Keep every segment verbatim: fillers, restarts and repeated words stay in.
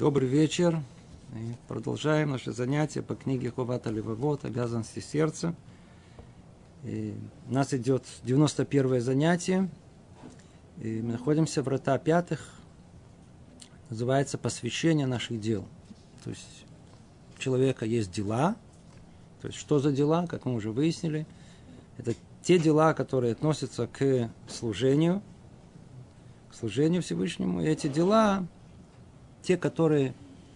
Добрый вечер. И продолжаем наше занятие по книге Ховот аЛевавот, «Обязанности сердца». И у нас идет девяносто первое занятие. И мы находимся в врата пятых. Называется «Посвящение наших дел». То есть у человека есть дела. То есть что за дела, как мы уже выяснили. Это те дела, которые относятся к служению, к служению Всевышнему. И эти дела... Те, которые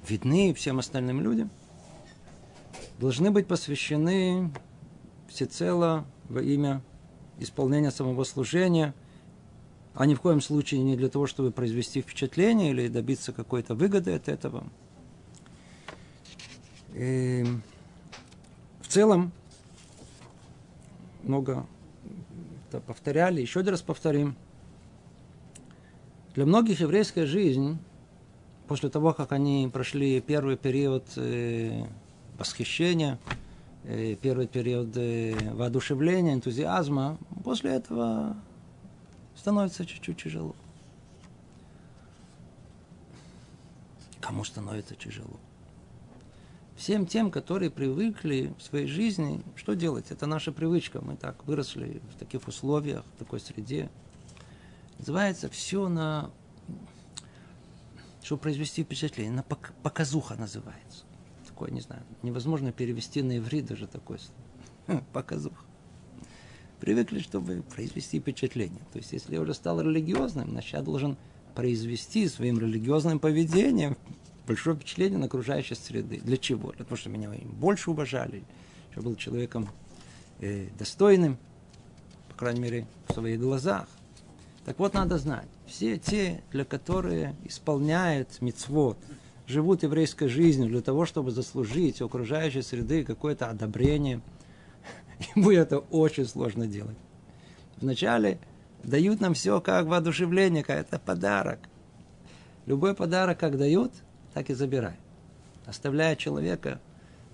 видны всем остальным людям, должны быть посвящены всецело во имя исполнения самого служения, а ни в коем случае не для того, чтобы произвести впечатление или добиться какой-то выгоды от этого. И в целом, много повторяли, еще один раз повторим, для многих еврейская жизнь после того, как они прошли первый период восхищения, первый период воодушевления, энтузиазма, после этого становится чуть-чуть тяжело. Кому становится тяжело? Всем тем, которые привыкли в своей жизни, что делать? Это наша привычка. Мы так выросли в таких условиях, в такой среде. Называется все на... чтобы произвести впечатление. Она показуха называется. Такое, не знаю, невозможно перевести на иврит даже такое слово. Показуха. Привыкли, чтобы произвести впечатление. То есть, если я уже стал религиозным, значит, я должен произвести своим религиозным поведением большое впечатление на окружающей среды. Для чего? Для того, чтобы меня больше уважали, чтобы был человеком достойным, по крайней мере, в своих глазах. Так вот, надо знать, все те, для которые исполняют мицвот, живут еврейской жизнью для того, чтобы заслужить у окружающей среды какое-то одобрение, ему это очень сложно делать. Вначале дают нам все как воодушевление, как это подарок. Любой подарок как дают, так и забирают, оставляя человека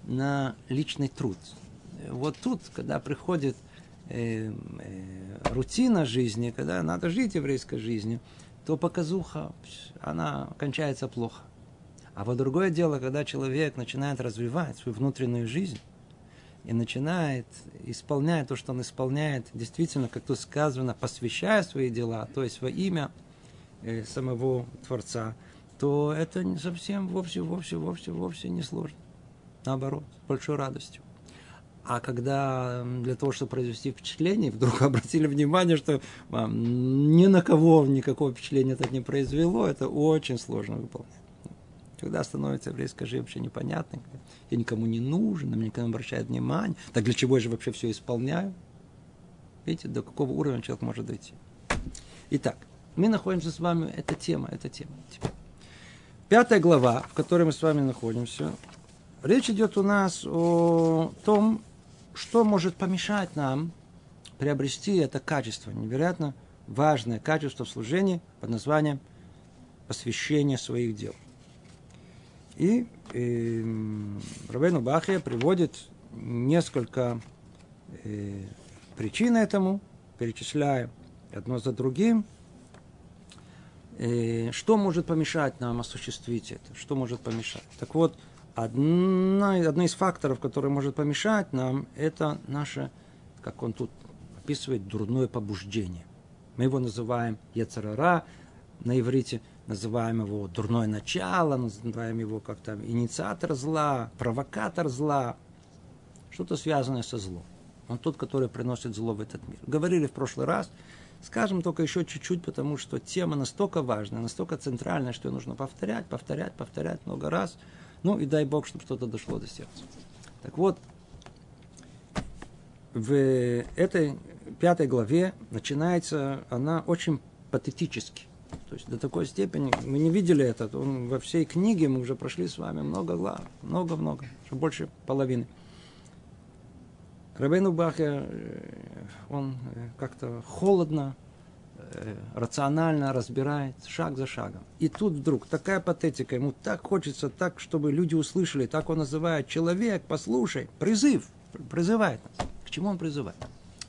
на личный труд. Вот тут, когда приходит... Э, э, рутина жизни, когда надо жить еврейской жизнью, то показуха, она кончается плохо. А вот другое дело, когда человек начинает развивать свою внутреннюю жизнь и начинает исполнять то, что он исполняет, действительно, как тут сказано, посвящая свои дела, то есть во имя э, самого Творца, то это не совсем вовсе, вовсе, вовсе, вовсе не сложно. Наоборот, с большой радостью. А когда для того, чтобы произвести впечатление, вдруг обратили внимание, что ни на кого никакого впечатления это не произвело, это очень сложно выполнять. Когда становится еврейская жизнь вообще непонятной, я никому не нужен, на меня никому обращает внимание, так для чего я же вообще все исполняю? Видите, до какого уровня человек может дойти. Итак, мы находимся с вами, эта тема, эта тема. Пятая глава, в которой мы с вами находимся, речь идет у нас о том, что может помешать нам приобрести это качество, невероятно важное качество в служении под названием посвящение своих дел. И, и Рабейну Бахья приводит несколько и, причин этому, перечисляя одно за другим. И, что может помешать нам осуществить это? Что может помешать? Так вот, Одна, одна из факторов, который может помешать нам, это наше, как он тут описывает, дурное побуждение. Мы его называем яцерара, на иврите называем его дурное начало, называем его как там инициатор зла, провокатор зла, что-то связанное со злом. Он тот, который приносит зло в этот мир. Говорили в прошлый раз, скажем только еще чуть-чуть, потому что тема настолько важная, настолько центральная, что ее нужно повторять, повторять, повторять много раз. Ну и дай Бог, чтобы что-то дошло до сердца. Так вот, в этой пятой главе начинается она очень патетически. То есть до такой степени, мы не видели это, он во всей книге, мы уже прошли с вами много глав, много-много, больше половины. Рабейну Бахья, он как-то холодно, рационально разбирает шаг за шагом. И тут вдруг такая патетика, ему так хочется, так, чтобы люди услышали, так он называет человек, послушай, призыв, призывает нас. К чему он призывает?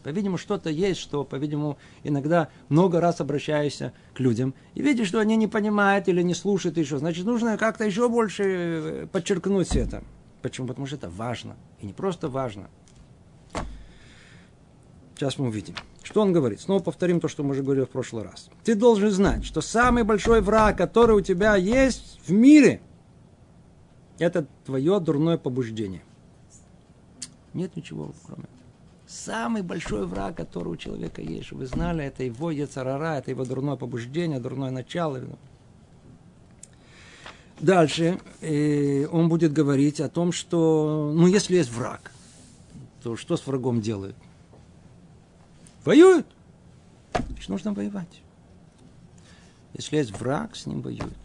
По-видимому, что-то есть, что, по-видимому, иногда много раз обращаешься к людям и видишь, что они не понимают или не слушают еще. Значит, нужно как-то еще больше подчеркнуть это. Почему? Потому что это важно. И не просто важно. Сейчас мы увидим. Что он говорит? Снова повторим то, что мы уже говорили в прошлый раз. Ты должен знать, что самый большой враг, который у тебя есть в мире, это твое дурное побуждение. Нет ничего, кроме этого. Самый большой враг, который у человека есть, чтобы вы знали, это его яцерара, это его дурное побуждение, дурное начало. Дальше он будет говорить о том, что, ну, если есть враг, то что с врагом делают? Воюют! Значит, нужно воевать. Если есть враг, с ним воюют.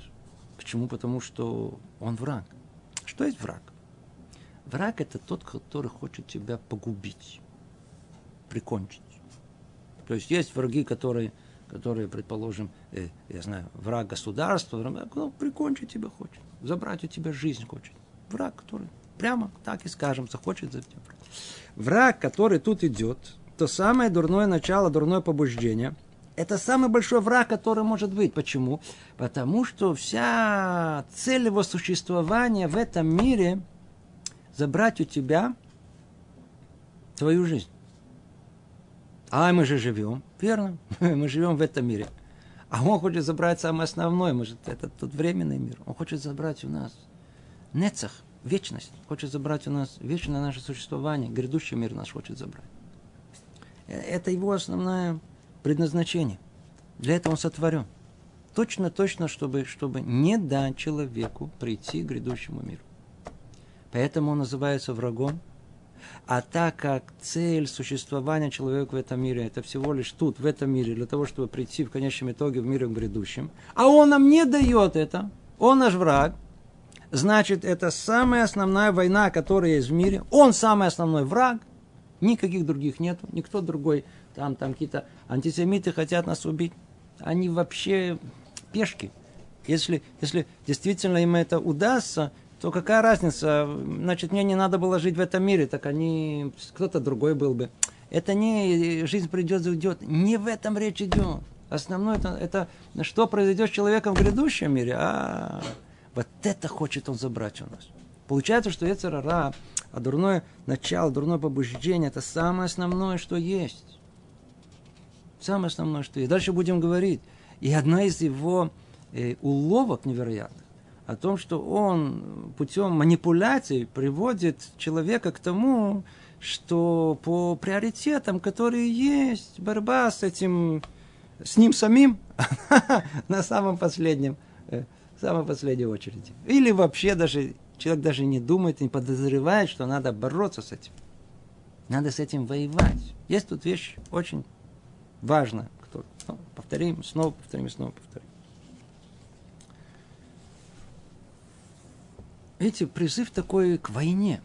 Почему? Потому что он враг. Что есть враг? Враг – это тот, который хочет тебя погубить, прикончить. То есть есть враги, которые, которые предположим, э, я знаю, враг государства, враг, ну, прикончить тебя хочет, забрать у тебя жизнь хочет. Враг, который прямо так и скажем, захочет за тебя. Враг, который тут идет, то самое дурное начало, дурное побуждение – это самый большой враг, который может быть. Почему? Потому что вся цель его существования в этом мире – забрать у тебя твою жизнь. А мы же живем, верно? Мы живем в этом мире. А он хочет забрать самое основное, мы же, это тот временный мир. Он хочет забрать у нас нецах, вечность. Хочет забрать у нас вечное наше существование, грядущий мир нас хочет забрать. Это его основная... предназначение. Для этого он сотворен. Точно-точно, чтобы, чтобы не дать человеку прийти к грядущему миру. Поэтому он называется врагом. А так как цель существования человека в этом мире, это всего лишь тут, в этом мире, для того, чтобы прийти в конечном итоге в мир к грядущим, а он нам не дает это, он наш враг, значит, это самая основная война, которая есть в мире, он самый основной враг, никаких других нет, никто другой. Там, там какие-то антисемиты хотят нас убить. Они вообще пешки. Если, если действительно им это удастся, то какая разница? Значит, мне не надо было жить в этом мире, так они... кто-то другой был бы. Это не жизнь придет и уйдет. Не в этом речь идет. Основное это, это что произойдет с человеком в грядущем мире. А вот это хочет он забрать у нас. Получается, что йецер ара, а дурное начало, дурное побуждение, это самое основное, что есть. Самое основное, что есть. Дальше будем говорить. И одна из его э, уловок невероятных о том, что он путем манипуляций приводит человека к тому, что по приоритетам, которые есть, борьба с этим, с ним самим на самом последнем, э, самой последней очереди. Или вообще даже человек даже не думает, не подозревает, что надо бороться с этим. Надо с этим воевать. Есть тут вещь очень важно. Кто, ну, повторим, снова повторим, снова повторим. Видите, призыв такой к войне.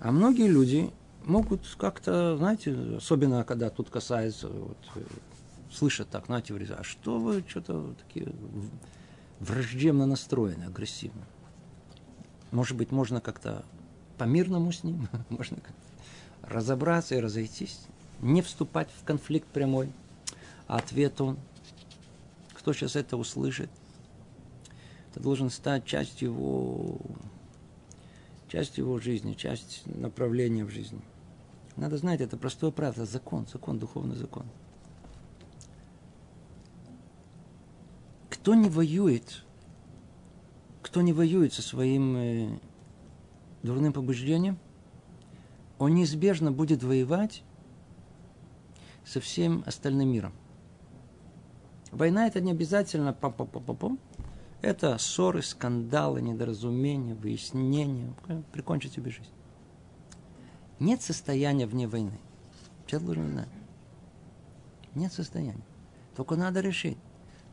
А многие люди могут как-то, знаете, особенно когда тут касается, вот, слышат так, знаете, а что вы что-то такие враждебно настроены, агрессивно. Может быть, можно как-то по-мирному с ним, можно как-то разобраться и разойтись. Не вступать в конфликт прямой. А ответ он, кто сейчас это услышит, это должен стать частью его, частью его жизни, часть направления в жизни. Надо знать, это простое правило, закон, закон, духовный закон. Кто не воюет, кто не воюет со своим дурным побуждением, он неизбежно будет воевать со всем остальным миром. Война это не обязательно пам-пам-пам-пам. Это ссоры, скандалы, недоразумения, выяснения. Прикончить себе жизнь. Нет состояния вне войны. Человек должен знать. Нет состояния. Только надо решить.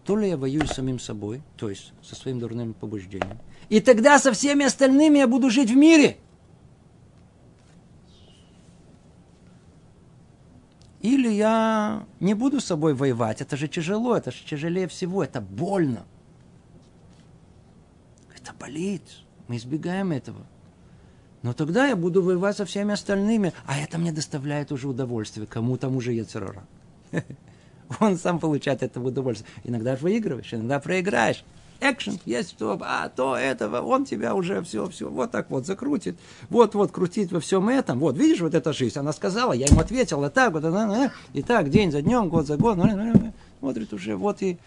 То ли я воюю с самим собой, то есть со своим дурным побуждением. И тогда со всеми остальными я буду жить в мире. Или я не буду с собой воевать, это же тяжело, это же тяжелее всего, это больно. Это болит, мы избегаем этого. но тогда я буду воевать со всеми остальными, а это мне доставляет уже удовольствие, кому тому же йецер ара. Он сам получает это удовольствие. Иногда выигрываешь, иногда проиграешь. Экшен, есть то, а то, этого, он тебя уже все, все, вот так вот закрутит, вот-вот крутит во всем этом, вот, видишь, вот эта жизнь, она сказала, я ему ответила, так вот, и так, день за днем, год за год, смотрит уже, вот и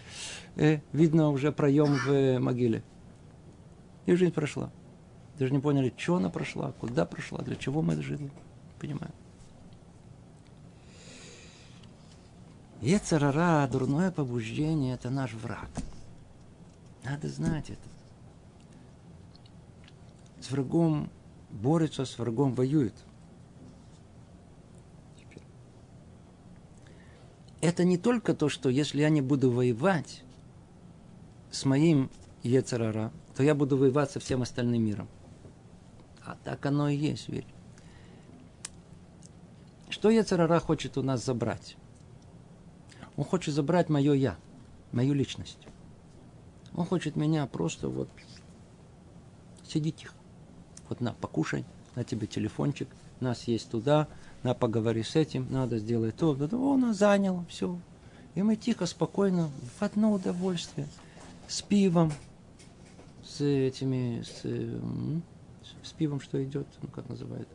э, видно уже проем в э, могиле. И жизнь прошла. Даже не поняли, что она прошла, куда прошла, для чего мы жили, понимаем. Йецер ара, дурное побуждение, это наш враг. Надо знать это. С врагом борется, с врагом воюет. Это не только то, что если я не буду воевать с моим йецер ара, то я буду воевать со всем остальным миром. А так оно и есть, верь. Что йецер ара хочет у нас забрать? Он хочет забрать мое я, мою личность. Он хочет меня просто вот сиди тихо. Вот на, покушай, на тебе телефончик, на съесть туда, на поговори с этим, надо сделать то. Он занял, все. И мы тихо, спокойно, в одно удовольствие, с пивом, с этими, с, с пивом, что идет, ну как называют?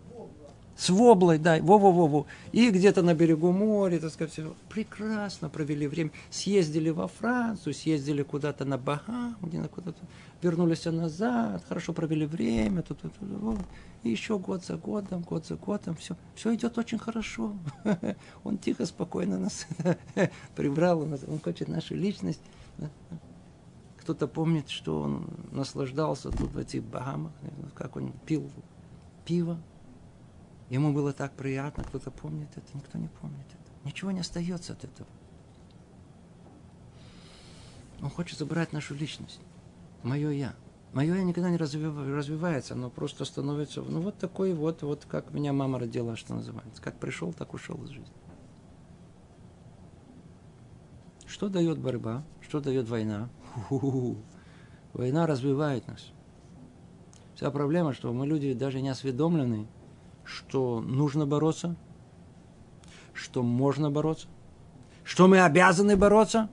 С воблой, да, во-во-во-во. И где-то на берегу моря, так сказать, все. Прекрасно провели время. Съездили во Францию, съездили куда-то на Бахам, где-то куда-то, вернулись назад, хорошо провели время, тут, тут, тут. И еще год за годом, год за годом, все, все идет очень хорошо. Он тихо, спокойно нас прибрал, он хочет нашу личность. Кто-то помнит, что он наслаждался тут в этих Бахамах, как он пил пиво. Ему было так приятно, кто-то помнит это, никто не помнит это. Ничего не остается от этого. Он хочет забрать нашу личность, мое я. Мое я никогда не развивается, оно просто становится, ну вот такой вот, вот как меня мама родила, что называется. Как пришел, так ушел из жизни. Что дает борьба? Что дает война? Ху-ху-ху. Война развивает нас. Вся проблема, что мы люди даже не осведомлены, что нужно бороться, что можно бороться, что мы обязаны бороться.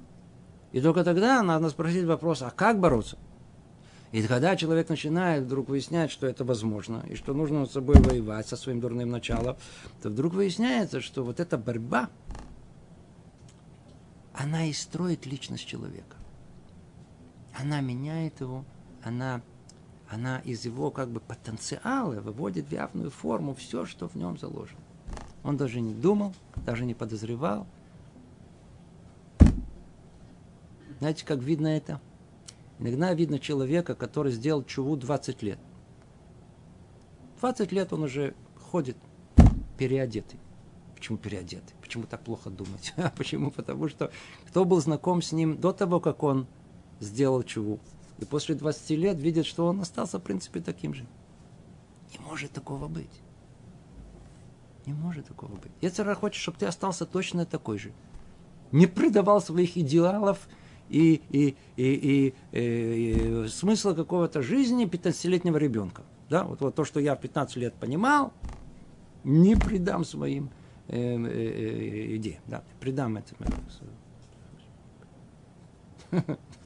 И только тогда надо спросить вопрос, а как бороться? И когда человек начинает вдруг выяснять, что это возможно, и что нужно с собой воевать, со своим дурным началом, то вдруг выясняется, что вот эта борьба, она и строит личность человека. Она меняет его, она... она из его как бы потенциала выводит в явную форму все, что в нем заложено. Он даже не думал, даже не подозревал. Знаете, как видно это? Иногда видно человека, который сделал чуву двадцать лет. двадцать лет он уже ходит переодетый. Почему переодетый? Почему так плохо думать? Почему? Потому что кто был знаком с ним до того, как он сделал чуву? И после двадцати лет видит, что он остался, в принципе, таким же. Не может такого быть. Не может такого быть. Йецер ара хочет, чтобы ты остался точно такой же. Не предавал своих идеалов и, и, и, и, и, и смысла какого-то жизни пятнадцатилетнего ребенка. Да? Вот, вот то, что я в пятнадцать лет понимал, не предам своим э, э, идеям. Да? Предам этим.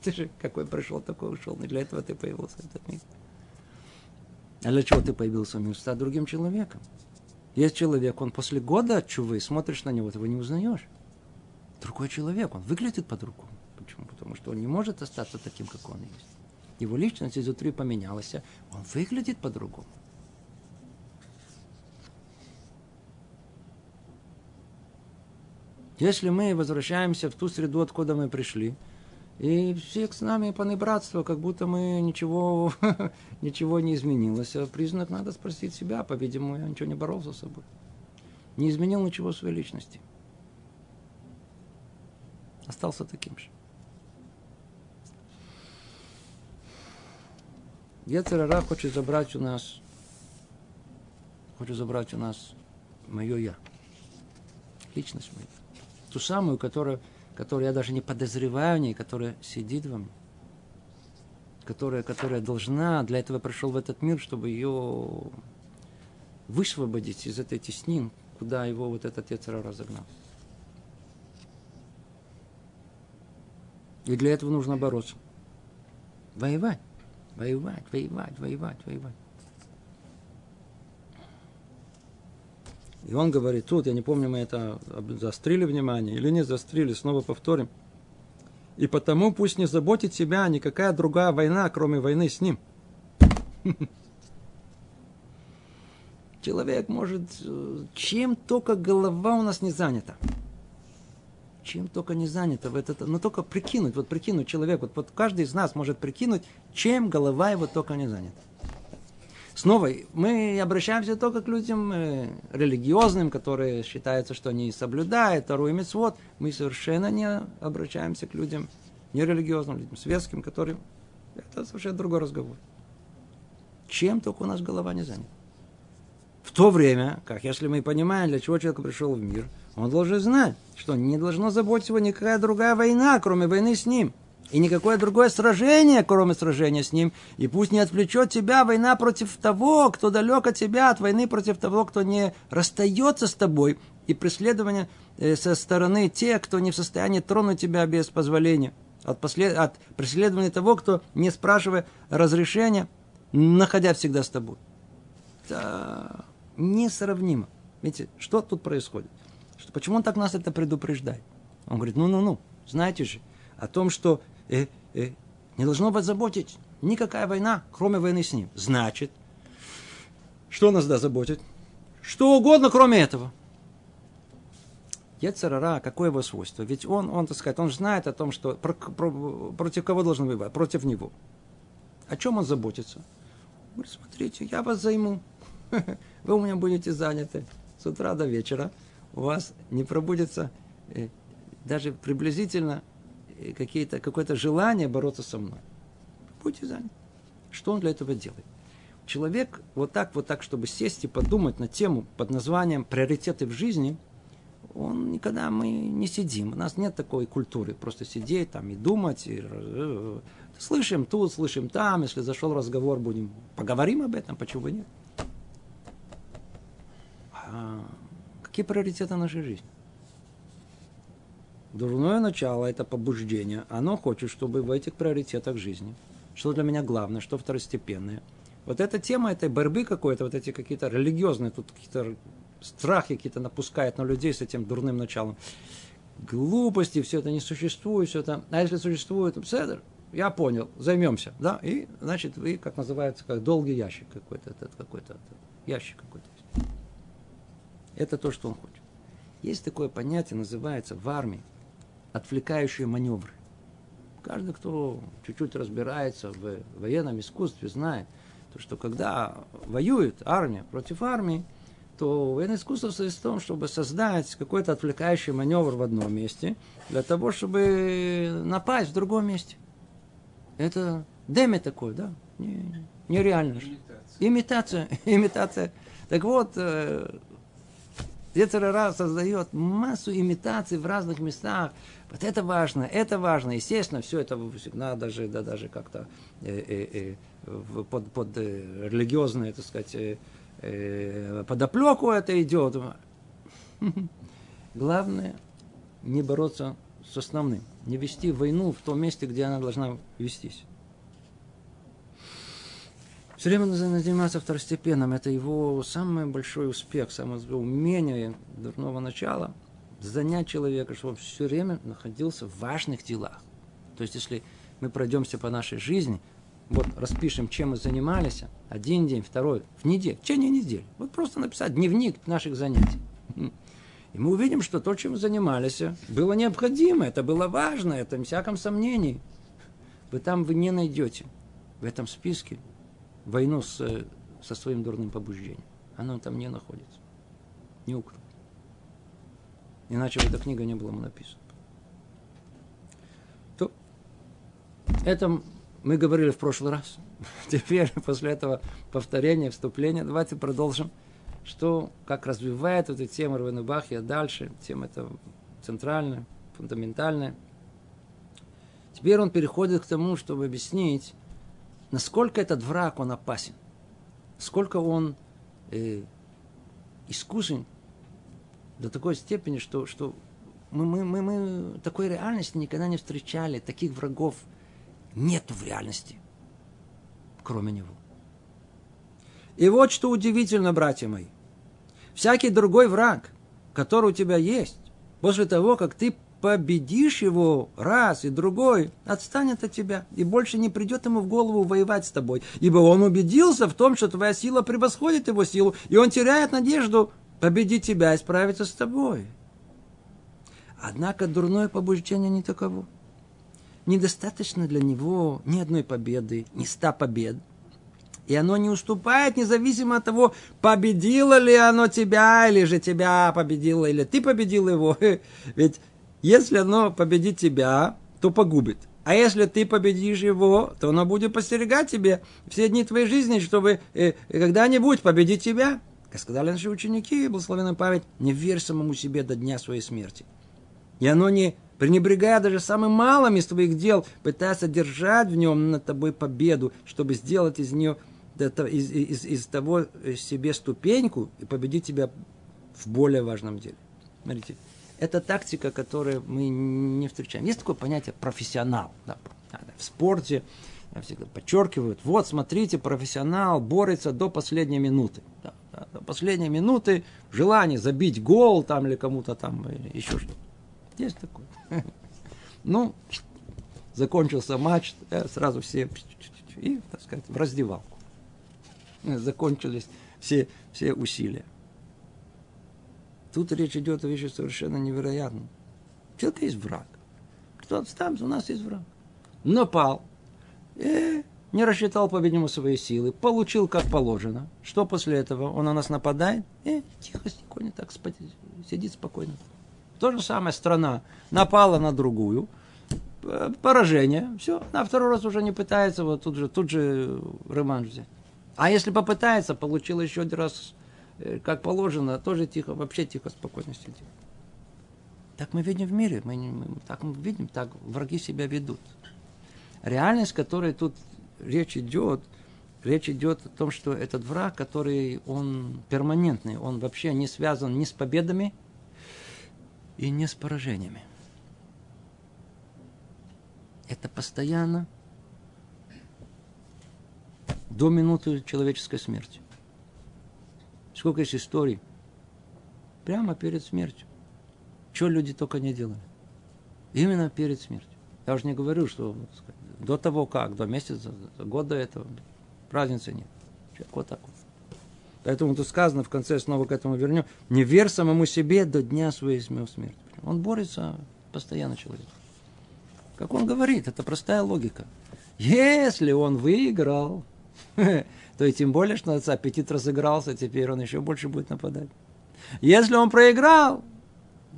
Ты же какой пришел, такой ушел. Не для этого ты появился в этот мир. А для чего ты появился в мир? Стать другим человеком. Есть человек, он после года чувы, смотришь на него, ты его не узнаешь. Другой человек, он выглядит по-другому. Почему? Потому что он не может остаться таким, как он есть. Его личность изнутри поменялась, он выглядит по-другому. Если мы возвращаемся в ту среду, откуда мы пришли, и все с нами понебратство, как будто мы ничего, ничего не изменилось. А признак надо спросить себя, по-видимому, я ничего не боролся с собой. Не изменил ничего в своей личности. Остался таким же. Йецер ара хочет забрать у нас, хочет забрать у нас мое я. Личность мою. Ту самую, которая... которую я даже не подозреваю о ней, которая сидит во мне, которая, которая должна, для этого пришел в этот мир, чтобы ее высвободить из этой теснин, куда его вот этот яцер разогнал. И для этого нужно бороться. Воевать, воевать, воевать, воевать, воевать. И он говорит тут, я не помню, мы это заострили внимание или не заострили, снова повторим. И потому пусть не заботит себя никакая другая война, кроме войны с ним. Человек может, чем только голова у нас не занята. Чем только не занята. Но только прикинуть, вот прикинуть человек, вот, вот каждый из нас может прикинуть, чем голова его только не занята. Снова мы обращаемся только к людям э, религиозным, которые считаются, что они соблюдают Тору и мицвот. Мы совершенно не обращаемся к людям нерелигиозным, людям светским, которые... Это совершенно другой разговор. Чем только у нас голова не занята. В то время, как если мы понимаем, для чего человек пришел в мир, он должен знать, что не должно заботить его никакая другая война, кроме войны с ним. И никакое другое сражение, кроме сражения с ним. И пусть не отвлечет тебя война против того, кто далек от тебя, от войны против того, кто не расстается с тобой. И преследование со стороны тех, кто не в состоянии тронуть тебя без позволения. От, послед... от преследования того, кто, не спрашивая разрешения, находя всегда с тобой. Это несравнимо. Видите, что тут происходит? Что, почему он так нас это предупреждает? Он говорит, ну-ну-ну, знаете же, о том, что... Э, э, не должно вас заботить никакая война, кроме войны с ним. Значит, что нас да заботит? Что угодно, кроме этого. Йецер ара, какое его свойство? Ведь он, он, так сказать, он знает о том, что про, про, против кого должен воевать, против него. О чем он заботится? Он говорит, смотрите, я вас займу. Вы у меня будете заняты с утра до вечера. У вас не пробудется даже приблизительно... Какие-то, какое-то желание бороться со мной. Будьте заняты. Что он для этого делает? Человек вот так, вот так, чтобы сесть и подумать на тему под названием «Приоритеты в жизни», он никогда, мы не сидим. У нас нет такой культуры. Просто сидеть там и думать. И... Слышим тут, слышим там. Если зашел разговор, будем поговорим об этом. Почему бы нет? А какие приоритеты нашей жизни? Дурное начало, это побуждение, оно хочет, чтобы в этих приоритетах жизни, что для меня главное, что второстепенное. Вот эта тема этой борьбы какой-то, вот эти какие-то религиозные, тут какие-то страхи какие-то напускают на людей с этим дурным началом. Глупости, все это не существует, все это... А если существует, седер, я понял, займемся, да? И, значит, вы, как называется, как долгий ящик какой-то, этот какой-то, этот, ящик какой-то. Это то, что он хочет. Есть такое понятие, называется в армии отвлекающие маневры. Каждый, кто чуть-чуть разбирается в военном искусстве, знает, что когда воюет армия против армии, то военное искусство состоит в том, чтобы создать какой-то отвлекающий маневр в одном месте, для того, чтобы напасть в другом месте. Это деми такое, да? Нереально. Имитация. Имитация. Имитация. Так вот... Йецер ара создает массу имитаций в разных местах. Вот это важно, это важно. Естественно, все это всегда даже, да, даже как-то э, э, э, под, под э, религиозную, так сказать, э, э, подоплеку это идет. Главное, не бороться с основным. Не вести войну в том месте, где она должна вестись. Все время нужно заниматься второстепенным. Это его самый большой успех, самое умение дурного начала занять человека, чтобы он все время находился в важных делах. То есть, если мы пройдемся по нашей жизни, вот распишем, чем мы занимались, один день, второй, в неделю, в течение недели. Вот просто написать дневник наших занятий. И мы увидим, что то, чем мы занимались, было необходимо, это было важно, это не всяком сомнении. Вы там вы не найдете в этом списке войну с, со своим дурным побуждением. Оно там не находится. Не укрыто. Иначе эта книга не была бы написана. То, это мы говорили в прошлый раз. Теперь, после этого повторения, вступления, давайте продолжим, что, как развивает эту тему Рабейну Бахья дальше, тема эта центральная, фундаментальная. Теперь он переходит к тому, чтобы объяснить, насколько этот враг, он опасен. Сколько он э, искушен до такой степени, что, что мы, мы, мы, мы такой реальности никогда не встречали, таких врагов нету в реальности, кроме него. И вот что удивительно, братья мои, всякий другой враг, который у тебя есть, после того, как ты победишь его раз и другой, отстанет от тебя, и больше не придет ему в голову воевать с тобой, ибо он убедился в том, что твоя сила превосходит его силу, и он теряет надежду победить тебя и справиться с тобой. Однако дурное побуждение не таково. Недостаточно для него ни одной победы, ни ста побед, и оно не уступает, независимо от того, победило ли оно тебя, или же тебя победило, или ты победил его. Ведь если оно победит тебя, то погубит. А если ты победишь его, то оно будет постерегать тебе все дни твоей жизни, чтобы э, когда-нибудь победить тебя. Как сказали наши ученики, благословенная память, не верь самому себе до дня своей смерти. И оно, не пренебрегая даже самым малым из твоих дел, пытается держать в нем над тобой победу, чтобы сделать из нее, из, из, из того себе ступеньку и победить тебя в более важном деле. Смотрите. Это тактика, которую мы не встречаем. Есть такое понятие профессионал. Да, в спорте всегда подчеркивают, вот смотрите, профессионал борется до последней минуты. Да, да, до последней минуты желание забить гол там или кому-то там, или еще что-то. Есть такое. Ну, закончился матч, сразу все и, так сказать, в раздевалку. Закончились все, все усилия. Тут речь идет о вещи совершенно невероятной. У человека есть враг. Кто-то там, у нас есть враг. Напал. И не рассчитал, по-видимому, свои силы. Получил, как положено. Что после этого? Он на нас нападает. И тихо, спокойно так сидит спокойно. То же самое страна напала на другую. Поражение. Все. На второй раз уже не пытается. Вот тут же, тут же реванш взять. А если попытается, получил еще один раз... как положено, тоже тихо, вообще тихо, спокойно сидит. Так мы видим в мире, мы, мы, так мы видим, так враги себя ведут. Реальность, о которой тут речь идет, речь идет о том, что этот враг, который он перманентный, он вообще не связан ни с победами и ни с поражениями. Это постоянно до минуты человеческой смерти. Сколько есть историй прямо перед смертью. Чего люди только не делали. Именно перед смертью. Я уже не говорю, что сказать, до того как, до месяца, до года этого. Разницы нет. Человек вот такой. Поэтому тут сказано, в конце снова к этому вернем. Не верь самому себе до дня своей смерти. Он борется постоянно человек. Как он говорит, это простая логика. Если он выиграл... то и тем более, что аппетит разыгрался, теперь он еще больше будет нападать. Если он проиграл,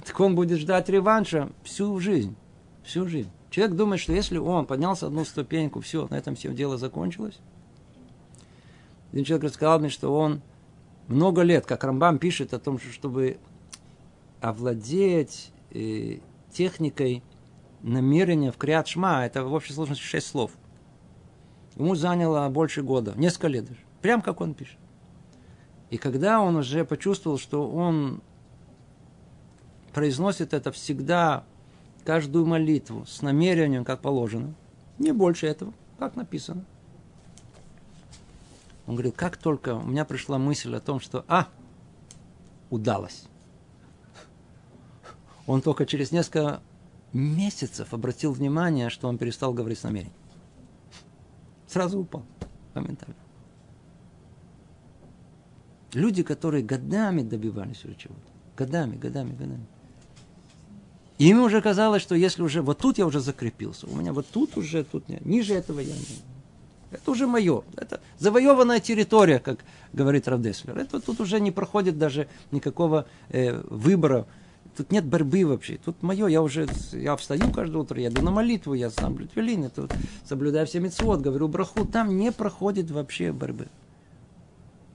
так он будет ждать реванша всю жизнь. Всю жизнь. Человек думает, что если он поднялся одну ступеньку, все, на этом все дело закончилось. Один человек рассказал мне, что он много лет, как Рамбам пишет о том, что чтобы овладеть техникой намерения в Криат Шма, это в общей сложности шесть слов. Ему заняло больше года, несколько лет даже. Прям как он пишет. И когда он уже почувствовал, что он произносит это всегда, каждую молитву, с намерением, как положено, не больше этого, как написано. Он говорит, как только у меня пришла мысль о том, что «а, удалось». Он только через несколько месяцев обратил внимание, что он перестал говорить с намерением. Сразу упал. Моментально. Люди, которые годами добивались уже чего-то. Годами, годами, годами. И им уже казалось, что если уже... Вот тут я уже закрепился. У меня вот тут уже... тут нет, ниже этого я не... Это уже мое. Это завоеванная территория, как говорит Рав Десслер. Это тут уже не проходит даже никакого э, выбора. Тут нет борьбы вообще. Тут мое, я уже, я встаю каждое утро, я иду на молитву, я сам блютвелин, соблюдаю все мицвот, говорю браху, там не проходит вообще борьбы.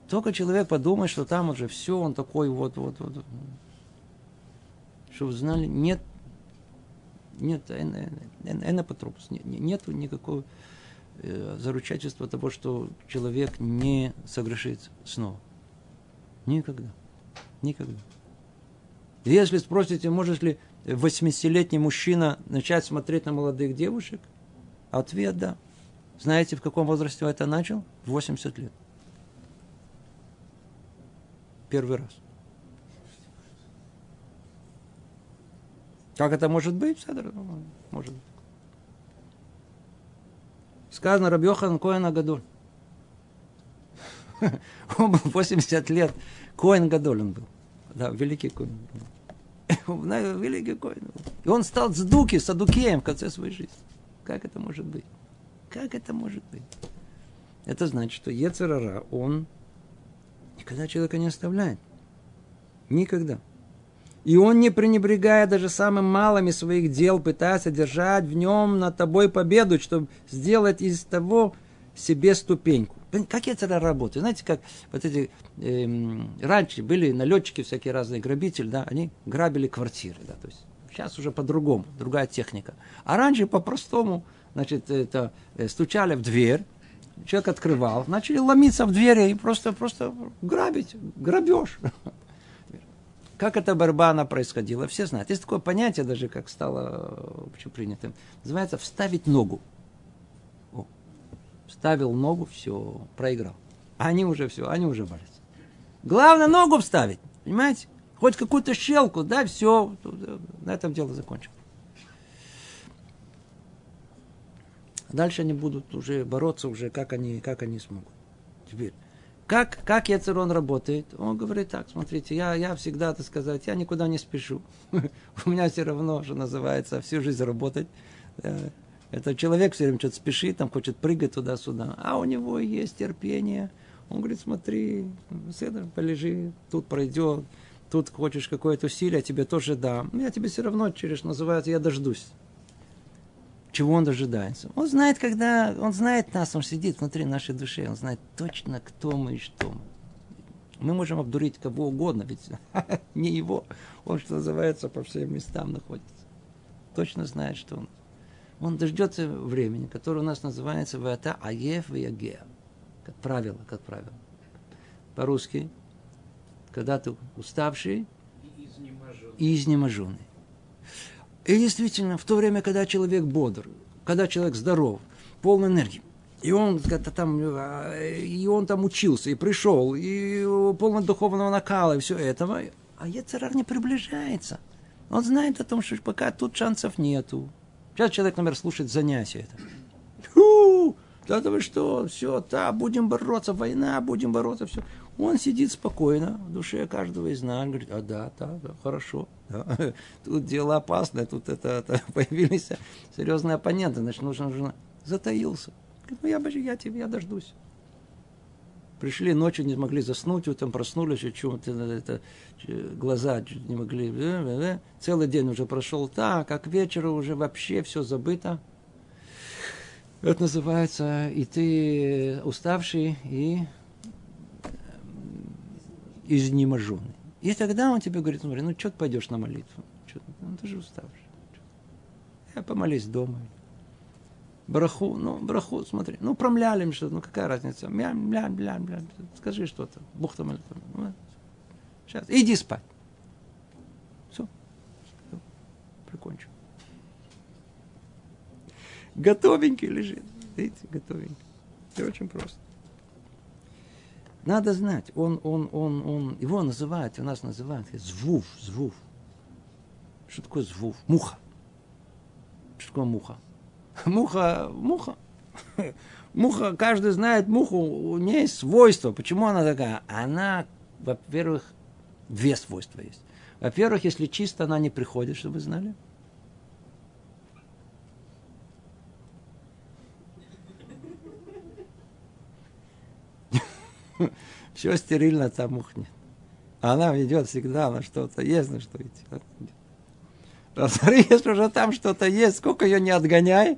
Только человек подумает, что там уже все, он такой вот-вот-вот. Чтобы знали, нет, нет, энопотрупус, нет никакого заручательства того, что человек не согрешит снова. Никогда. Никогда. Если спросите, может ли восьмидесятилетний мужчина начать смотреть на молодых девушек, ответ – да. Знаете, в каком возрасте он это начал? В восемьдесят лет. Первый раз. Как это может быть? Может быть. Сказано Рабби Йоханан Коэн Гадоль. Он был восемьдесят лет. Коэн Гадоль он был. Да, великий Коэн. Великий Коэн. И он стал цдуки, садукеем в конце своей жизни. Как это может быть? Как это может быть? Это значит, что йецер ара, он никогда человека не оставляет. Никогда. И он, не пренебрегая даже самым малым из своих дел, пытается держать в нем над тобой победу, чтобы сделать из того себе ступеньку. Как йецер ара работает? Знаете, как вот эти... Эм, раньше были налетчики всякие разные, грабители, да, они грабили квартиры, да, то есть сейчас уже по-другому, другая техника. А раньше по-простому, значит, это, стучали в дверь, человек открывал, начали ломиться в двери и просто, просто грабить, грабеж. Как эта борьба, она происходила, все знают. Есть такое понятие даже, как стало общепринятым, называется «вставить ногу». О, вставил ногу, все, проиграл. Они уже все, они уже борются. Главное ногу вставить, понимаете? Хоть какую-то щелку, да, все, на этом дело закончилось. Дальше они будут уже бороться, уже как они, как они смогут. Теперь, как, как йецер ара работает? Он говорит так, смотрите, я, я всегда, так сказать, я никуда не спешу. У меня все равно, что называется, всю жизнь работать. Это человек все время что-то спешит, там хочет прыгать туда-сюда. А у него есть терпение. Он говорит, смотри, полежи, тут пройдет, тут хочешь какое-то усилие, тебе тоже дам. Я тебе все равно через, называется, я дождусь. Чего он дожидается? Он знает, когда, он знает нас, он сидит внутри нашей души, он знает точно, кто мы и что мы. Мы можем обдурить кого угодно, ведь не его. Он, что называется, по всем местам находится. Точно знает, что он. Он дождется времени, которое у нас называется «Вэта аев вэягеа». Как правило, как правило. По-русски, когда ты уставший и изнеможенный. И изнеможенный. И действительно, в то время, когда человек бодр, когда человек здоров, полный энергии, и он там, и он там учился, и пришел, и полный духовного накала, и все этого, а йецер ара не приближается. Он знает о том, что пока тут шансов нету. Сейчас человек, например, слушает занятия. Фу, да вы что, все, да, будем бороться, война, будем бороться, все. Он сидит спокойно, в душе каждого из нас, говорит, а да, да, да хорошо, да. Тут дело опасное, тут это, это, появились серьезные оппоненты, значит, нужно, нужно. Затаился. Говорит, ну я, я тебе, я дождусь. Пришли, ночью не могли заснуть, вот там проснулись, и чего-то это, глаза не могли. Целый день уже прошел так, а к вечеру уже вообще все забыто. Это называется, и ты уставший, и изнеможенный. И тогда он тебе говорит, ну что ты пойдешь на молитву? Чё, ну ты же уставший. Я помолись дома. Браху, ну, браху, смотри. Ну, промляли им что-то, ну, какая разница? Мля, мля, мля, мля. Скажи что-то. Бог там или там. Сейчас. Иди спать. Все. Все. Прикончу. Готовенький лежит. Видите, готовенький. Это очень просто. Надо знать. Он, он, он, он, его называют, у нас называют звув, звув. Что такое звув? Муха. Что такое муха? Муха, муха, муха, каждый знает муху, у нее есть свойства. Почему она такая? Она, во-первых, две свойства есть. Во-первых, если чисто, она не приходит, чтобы вы знали. Все стерильно, там мух нет. Она идет всегда на что-то, есть на что идти. Во-вторых, если уже там что-то есть, сколько ее не отгоняй,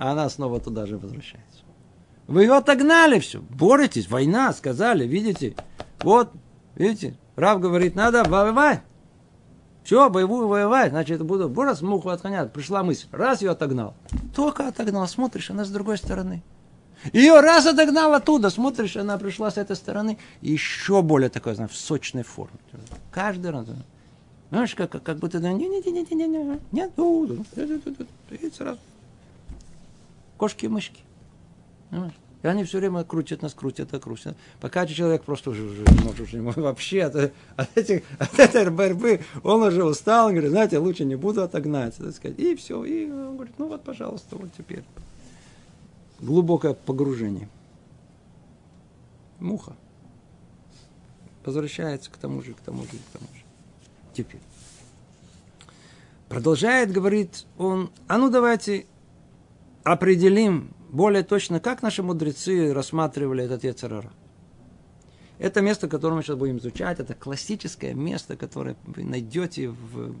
она снова туда же возвращается. Вы ее отогнали, все, боретесь, война, сказали, видите, вот, видите, Рав говорит, надо воевать, все, боевую воевать, значит, буду бороться, муху отгонять, пришла мысль, раз ее отогнал, только отогнал, смотришь, она с другой стороны, Ее раз отогнал оттуда, смотришь, она пришла с этой стороны, еще более такой, знаешь, в сочной форме. Каждый раз. Знаешь, как, как, как будто, не-не-не-не-не-не, нет, и сразу. Кошки и мышки. И они все время крутят нас, крутят, а крутят. Пока человек просто уже, уже, может, уже вообще от, от, этих, от этой борьбы, он уже устал, говорит, знаете, лучше не буду отогнать. Так сказать. И все, и он говорит, ну вот, пожалуйста, вот теперь. Глубокое погружение. Муха возвращается к тому же, к тому же, к тому же. Теперь. Продолжает, говорит он, а ну давайте определим более точно, как наши мудрецы рассматривали этот йецер ара. Это место, которое мы сейчас будем изучать, это классическое место, которое вы найдете в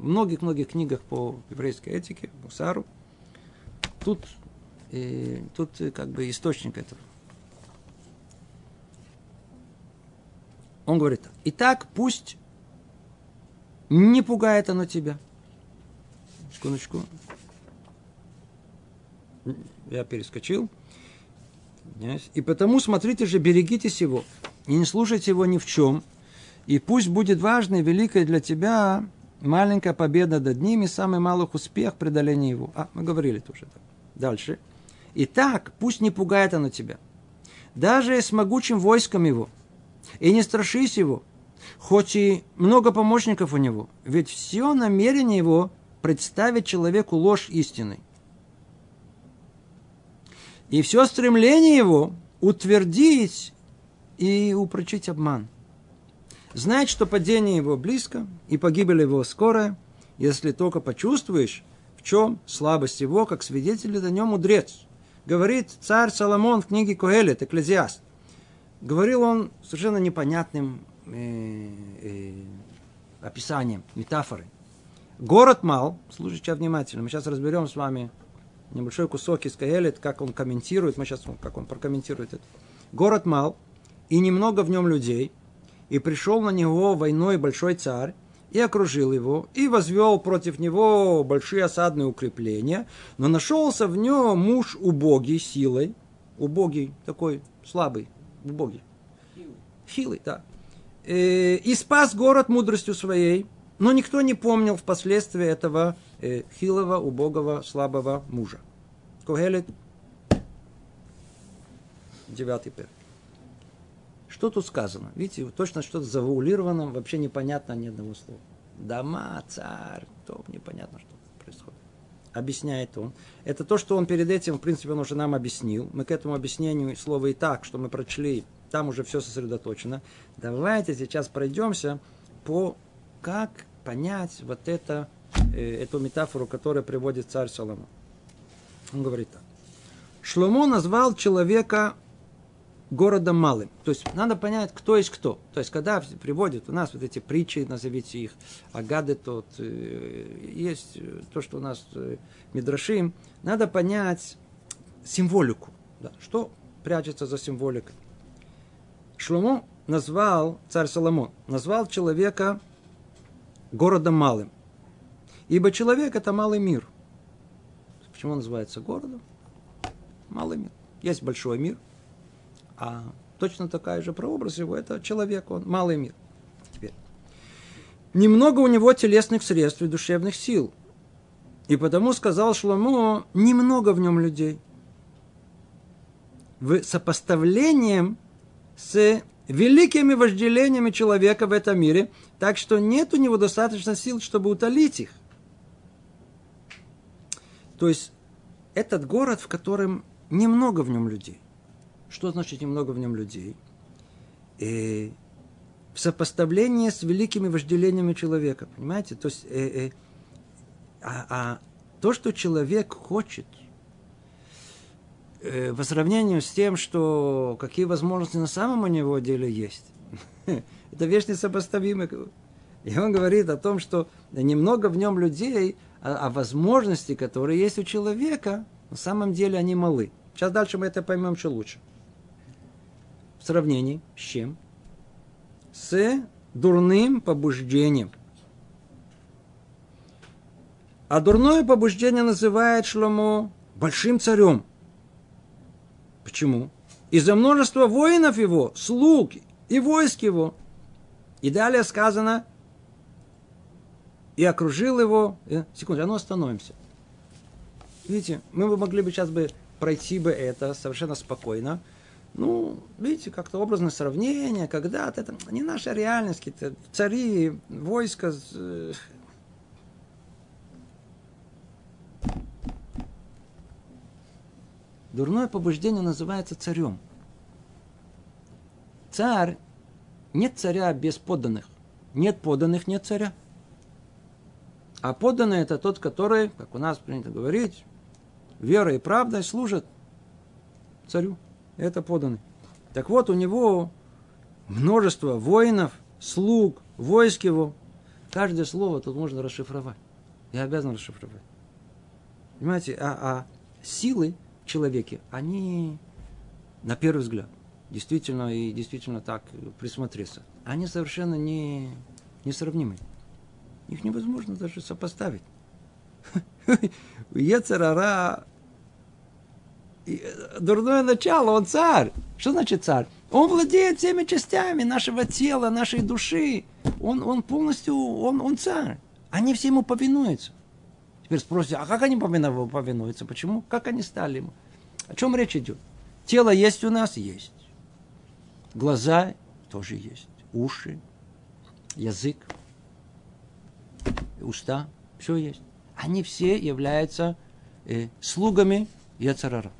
многих-многих книгах по еврейской этике, Мусару. Тут, и, тут как бы источник этого. Он говорит так. Итак, пусть не пугает оно тебя. Секундочку. Я перескочил. И потому, смотрите же, берегитесь его, и не слушайте его ни в чем. И пусть будет важной и великой для тебя маленькая победа над ним и самый малый успех преодоления его. А, мы говорили тоже так. Дальше. Итак, пусть не пугает оно тебя, даже с могучим войском его, и не страшись его, хоть и много помощников у него, ведь все намерение его представить человеку ложь истины. И все стремление его утвердить и упрочить обман. Знает, что падение его близко, и погибель его скорая, если только почувствуешь, в чем слабость его, как свидетель о нем мудрец. Говорит царь Соломон в книге Кохелет, Экклезиаст. Говорил он совершенно непонятным э, э, описанием, метафорой. Город мал, слушайте внимательно, мы сейчас разберем с вами небольшой кусок из Кохелет, как он комментирует, мы сейчас, как он прокомментирует это. Город мал, и немного в нем людей, и пришел на него войной большой царь, и окружил его, и возвел против него большие осадные укрепления, но нашелся в нем муж убогий силой, убогий, такой слабый, убогий, хилый, хилый да, и спас город мудростью своей, но никто не помнил впоследствии этого э, хилого, убогого, слабого мужа. Кохелет, девятый перек. Что тут сказано? Видите, точно что-то завуалировано, вообще непонятно ни одного слова. Дома, царь, то непонятно, что происходит. Объясняет он. Это то, что он перед этим, в принципе, он уже нам объяснил. Мы к этому объяснению слова и так, что мы прочли, там уже все сосредоточено. Давайте сейчас пройдемся по... Как понять вот это, э, эту метафору, которую приводит царь Соломон? Он говорит так. Шломо назвал человека городом малым. То есть надо понять, кто есть кто. То есть когда приводят у нас вот эти притчи, назовите их, агады тот, э, есть то, что у нас э, мидрашим, надо понять символику. Да, что прячется за символикой? Шломо назвал, царь Соломон, назвал человека городом малым. Ибо человек – это малый мир. Почему он называется городом? Малый мир. Есть большой мир, а точно такая же прообраз его – это человек, он малый мир. Теперь. Немного у него телесных средств и душевных сил. И потому сказал Шломо, немного в нем людей. В сопоставлением с великими вожделениями человека в этом мире, так что нет у него достаточно сил, чтобы утолить их. То есть, этот город, в котором немного в нем людей. Что значит немного в нем людей? Э, в сопоставлении с великими вожделениями человека, понимаете? То есть, э, э, а, а то, что человек хочет, по сравнению с тем, что какие возможности на самом у него деле есть. Это вещь несопоставимая. И он говорит о том, что немного в нем людей, а, а возможности, которые есть у человека, на самом деле они малы. Сейчас дальше мы это поймем еще лучше. В сравнении с чем? С дурным побуждением. А дурное побуждение называет Шломо большим царем. Почему? Из-за множества воинов его, слуг и войск его. И далее сказано, и окружил его... Секунду, а ну остановимся. Видите, мы бы могли бы сейчас бы пройти бы это совершенно спокойно. Ну, видите, как-то образное сравнение, когда-то это не наша реальность, какие-то цари, войска. Дурное побуждение называется царем. Царь, нет царя без подданных. Нет подданных, нет царя. А подданный это тот, который, как у нас принято говорить, верой и правдой служит царю. Это подданный. Так вот, у него множество воинов, слуг, войск его. Каждое слово тут можно расшифровать. Я обязан расшифровать. Понимаете, а, а силы в человеке, они, на первый взгляд, действительно и действительно так присмотреться, они совершенно не, несравнимы. Их невозможно даже сопоставить. У Йецер Ара дурное начало, он царь. Что значит царь? Он владеет всеми частями нашего тела, нашей души. Он, он полностью, он, он царь. Они все ему повинуются. Теперь спросите, а как они повинуются? Почему? Как они стали ему? О чем речь идет? Тело есть у нас? Есть. Глаза тоже есть. Уши, язык, уста. Все есть. Они все являются э, слугами Йецер Ара.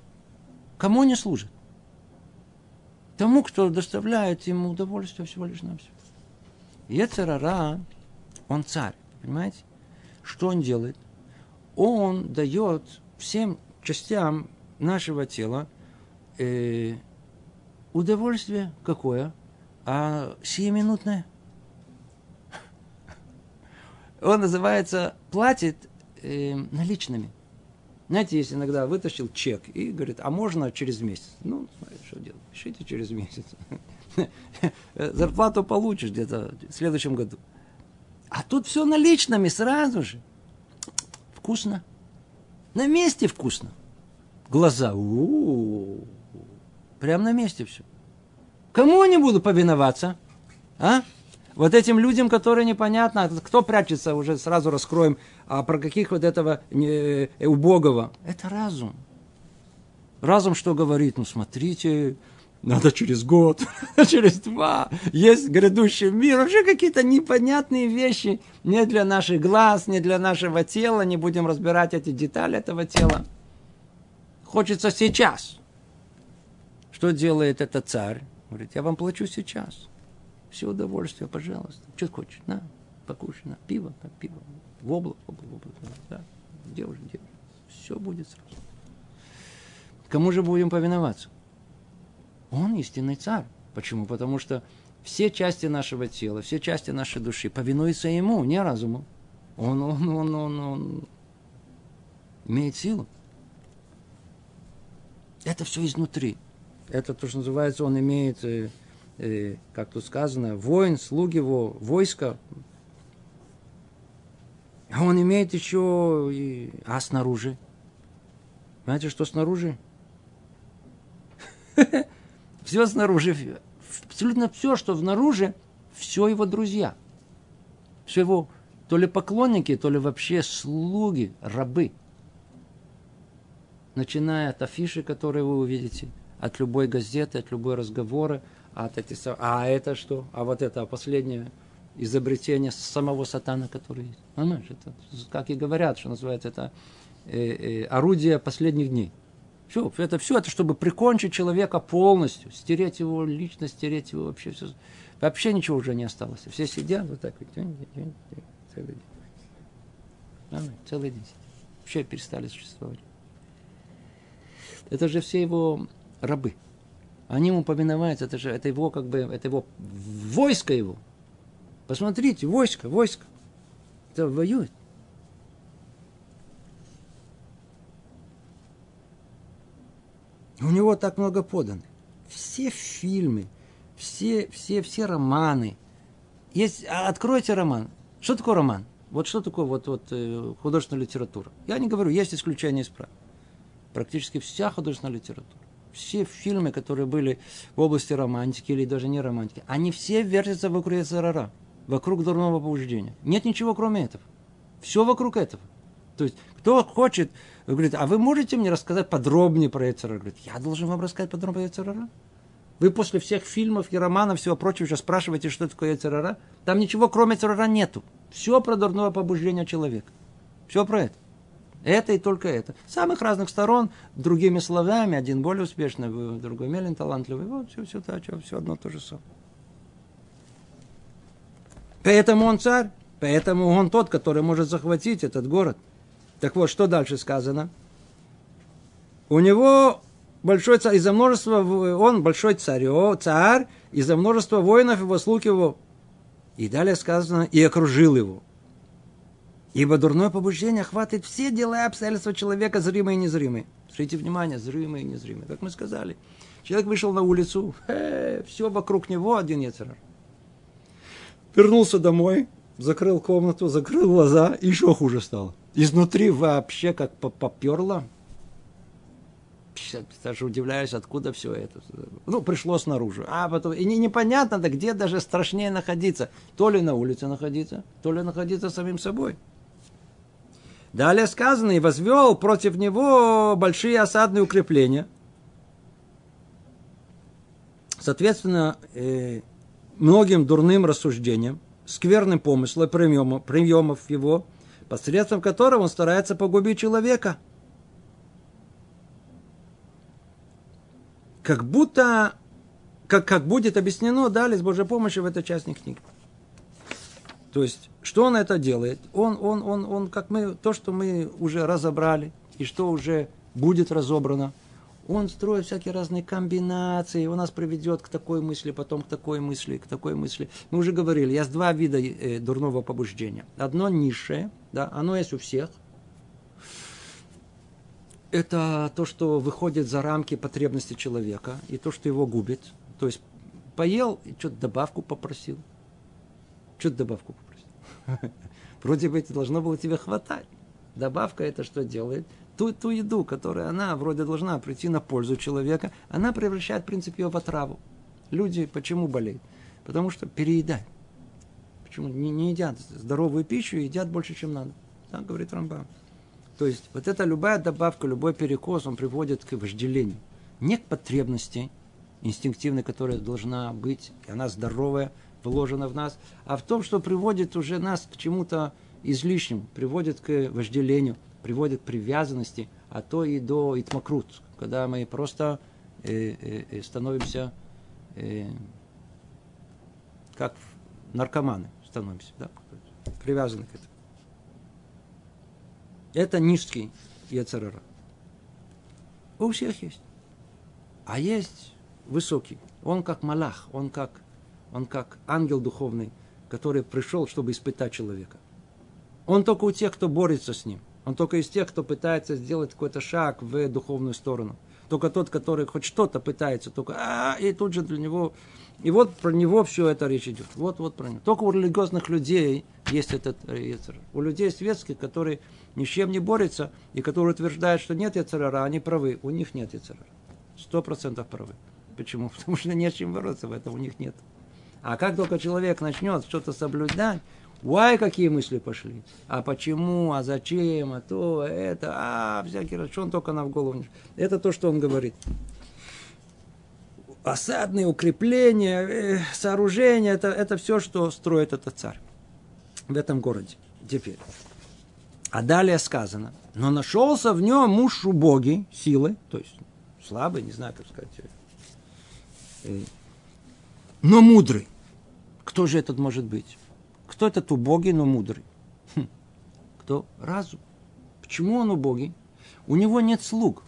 Кому они служат? Тому, кто доставляет ему удовольствие всего лишь навсего. Йецер Ара, он царь, понимаете? Что он делает? Он дает всем частям нашего тела э, удовольствие какое? А сиюминутное. Он называется, платит э, наличными. Знаете, если иногда вытащил чек и говорит, а можно через месяц? Ну, что делать? Пишите через месяц. Зарплату получишь где-то в следующем году. А тут все наличными сразу же. Вкусно. На месте вкусно. Глаза. У-у-у. Прям на месте все. Кому я не буду повиноваться? А? Вот этим людям, которые непонятно, кто прячется, уже сразу раскроем, а про каких вот этого не, убогого. Это разум. Разум что говорит? Ну, смотрите, надо через год, через два, есть грядущий мир. Вообще какие-то непонятные вещи не для наших глаз, не для нашего тела. Не будем разбирать эти детали этого тела. Хочется сейчас. Что делает этот царь? Говорит, я вам плачу сейчас. Все удовольствие, пожалуйста. Что ты хочешь? На, покушай, на. Пиво, на пиво. В облако, в облако, в облако. Да. Девушка, девушка. Все будет сразу. Кому же будем повиноваться? Он истинный царь. Почему? Потому что все части нашего тела, все части нашей души повинуются ему, не разуму. Он, он, он, он, он имеет силу. Это все изнутри. Это то, что называется, он имеет... И, как тут сказано, воин, слуг его, войско. А он имеет еще и... А снаружи? Знаете, что снаружи? Все снаружи. Абсолютно все, что снаружи, все его друзья. Все его то ли поклонники, то ли вообще слуги, рабы. Начиная от афиши, которые вы увидите, от любой газеты, от любой разговора, от этих, а это что? А вот это последнее изобретение самого сатана, который есть. Понимаешь, это, как и говорят, что называется, это э, э, орудие последних дней. Все, это все, это чтобы прикончить человека полностью, стереть его личность, стереть его вообще все. Вообще ничего уже не осталось. Все сидят вот так вот. Целый день. Целый день. Вообще перестали существовать. Это же все его рабы. Они ему повиноваются, это же, это его, как бы, это его, войско его. Посмотрите, войско, войско. Это воюет. У него так много подано. Все фильмы, все, все, все романы. Есть, откройте роман. Что такое роман? Вот что такое вот, вот, художественная литература? Я не говорю, есть исключения из правил. Практически вся художественная литература. все фильмы, которые были в области романтики или даже не романтики, они все вертятся вокруг Ецер-ара, вокруг дурного побуждения. Нет ничего кроме этого. Все вокруг этого. То есть, кто хочет, говорит, а вы можете мне рассказать подробнее про Ецер-ара? Говорит, я должен вам рассказать подробнее про Ецер-ара? Вы после всех фильмов и романов, всего прочего, сейчас спрашиваете, что такое Ецер-ара? Там ничего кроме Ецер-ара нету. Все про дурное побуждение человека. Все про это. Это и только это. С самых разных сторон, другими словами, один более успешный, другой менее талантливый. Вот все, все, все, все одно то же самое. Поэтому он царь, поэтому он тот, который может захватить этот город. Так вот, что дальше сказано? У него большой царь, из-за множества, он большой царь, о, царь, из-за множества воинов его слуг его. И далее сказано, и окружил его. Ибо дурное побуждение охватывает все дела и обстоятельства человека, зримые и незримые. Смотрите, внимание, зримые и незримые. Как мы сказали, человек вышел на улицу, э, все вокруг него один Ецер ара. Вернулся домой, закрыл комнату, закрыл глаза, и еще хуже стало. Изнутри вообще как поперло. Даже удивляюсь, откуда все это. Ну, пришло снаружи. А потом, и не, непонятно, да где даже страшнее находиться. То ли на улице находиться, то ли находиться самим собой. Далее сказано, и возвел против него большие осадные укрепления. Соответственно, э, многим дурным рассуждениям, скверным помыслом приемов, приемов его, посредством которого он старается погубить человека. Как будто, как, как будет объяснено далее с Божьей помощью в этой части книги. То есть, что он это делает? Он, он, он, он, как мы, то, что мы уже разобрали, и что уже будет разобрано, он строит всякие разные комбинации, он нас приведет к такой мысли, потом к такой мысли, к такой мысли. Мы уже говорили, есть два вида э, дурного побуждения. Одно низшее, да, оно есть у всех. Это то, что выходит за рамки потребности человека, и то, что его губит. То есть, поел, и что-то добавку попросил. Что-то добавку попросил. Вроде бы это должно было тебе хватать. Добавка это что делает? Ту, ту еду, которая она вроде должна прийти на пользу человека, она превращает, в принципе, ее в отраву. Люди почему болеют? Потому что переедают. Почему не, не едят здоровую пищу, едят больше, чем надо. Так говорит Рамбам. То есть, вот эта любая добавка, любой перекос, он приводит к вожделению. Не к потребности инстинктивной, которая должна быть, и она здоровая, вложено в нас, а в том, что приводит уже нас к чему-то излишнему, приводит к вожделению, приводит к привязанности, а то и до итмакрут, когда мы просто э, э, становимся э, как наркоманы, становимся, да? Привязаны к этому. Это низкий Ецер ара. У всех есть. А есть высокий. Он как малах, он как Он как ангел духовный, который пришел, чтобы испытать человека. Он только у тех, кто борется с ним. Он только из тех, кто пытается сделать какой-то шаг в духовную сторону. Только тот, который хоть что-то пытается, только а и тут же для него... И вот про него все это речь идет. Вот, вот про него. Только у религиозных людей есть этот Ецер ара. У людей светских, которые ни с чем не борются, и которые утверждают, что нет Ецер ара, они правы. У них нет Ецер ара. Сто процентов правы. Почему? Потому что не с чем бороться, в этом у них нет. А как только человек начнет что-то соблюдать, уай, какие мысли пошли. А почему, а зачем, а то, это, а всякий раз, что он только на в голову не шел. Это то, что он говорит. Осадные укрепления, сооружения, это, это все, что строит этот царь в этом городе теперь. А далее сказано, но нашелся в нем муж убогий, силы, то есть слабый, не знаю, как сказать, но мудрый. Кто же этот может быть? Кто этот убогий, но мудрый? Хм. Кто? Разум. Почему он убогий? У него нет слуг.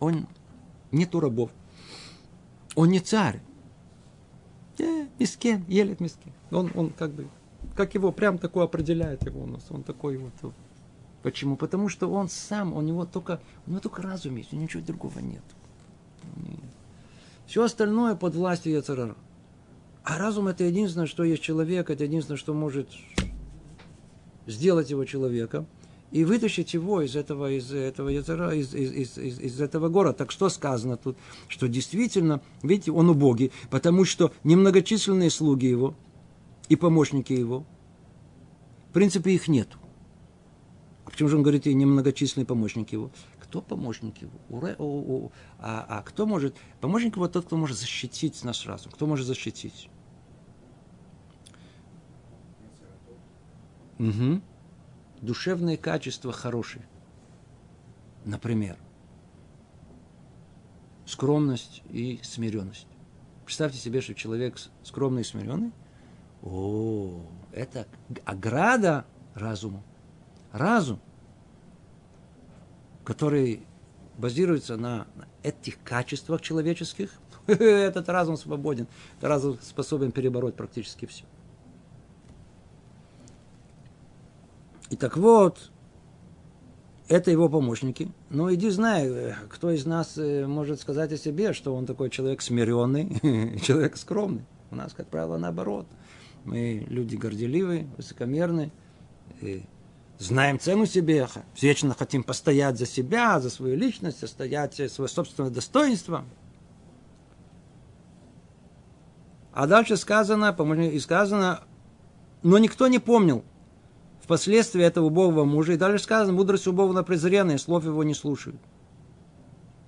Он нету рабов. Он не царь. Э, мискен, еле мискен. Он, он как бы, как его, прям такой определяет его у нас. Он такой вот. Почему? Потому что он сам, у него только, у него только разум есть, у него ничего другого нет. Нет. Все остальное под властью Ецер ара. А разум это единственное, что есть человек, это единственное, что может сделать его человеком. и вытащить его из этого, из этого, из, из, из, из, из этого города. Так что сказано тут? Что действительно, видите, он убогий, потому что немногочисленные слуги его и помощники его, в принципе, их нету. А почему же он говорит, и немногочисленные помощники его? Кто помощник его? Ура, о, о, о. А, а кто может? Помощник его тот, кто может защитить наш разум. Кто может защитить? Угу. Душевные качества хорошие. Например, скромность и смиренность. Представьте себе, что человек скромный и смиренный. О, это ограда разуму. Разум, который базируется на этих качествах человеческих, этот разум свободен, этот разум способен перебороть практически все. И так вот, это его помощники. Ну, иди знай, кто из нас может сказать о себе, что он такой человек смиренный, человек скромный. У нас, как правило, наоборот. Мы люди горделивые, высокомерные, и знаем цену себе, вечно хотим постоять за себя, за свою личность, отстоять свое собственное достоинство. А дальше сказано, и сказано, но никто не помнил впоследствии этого убогого мужа. И дальше сказано, мудрость убогого презренная, слов его не слушают.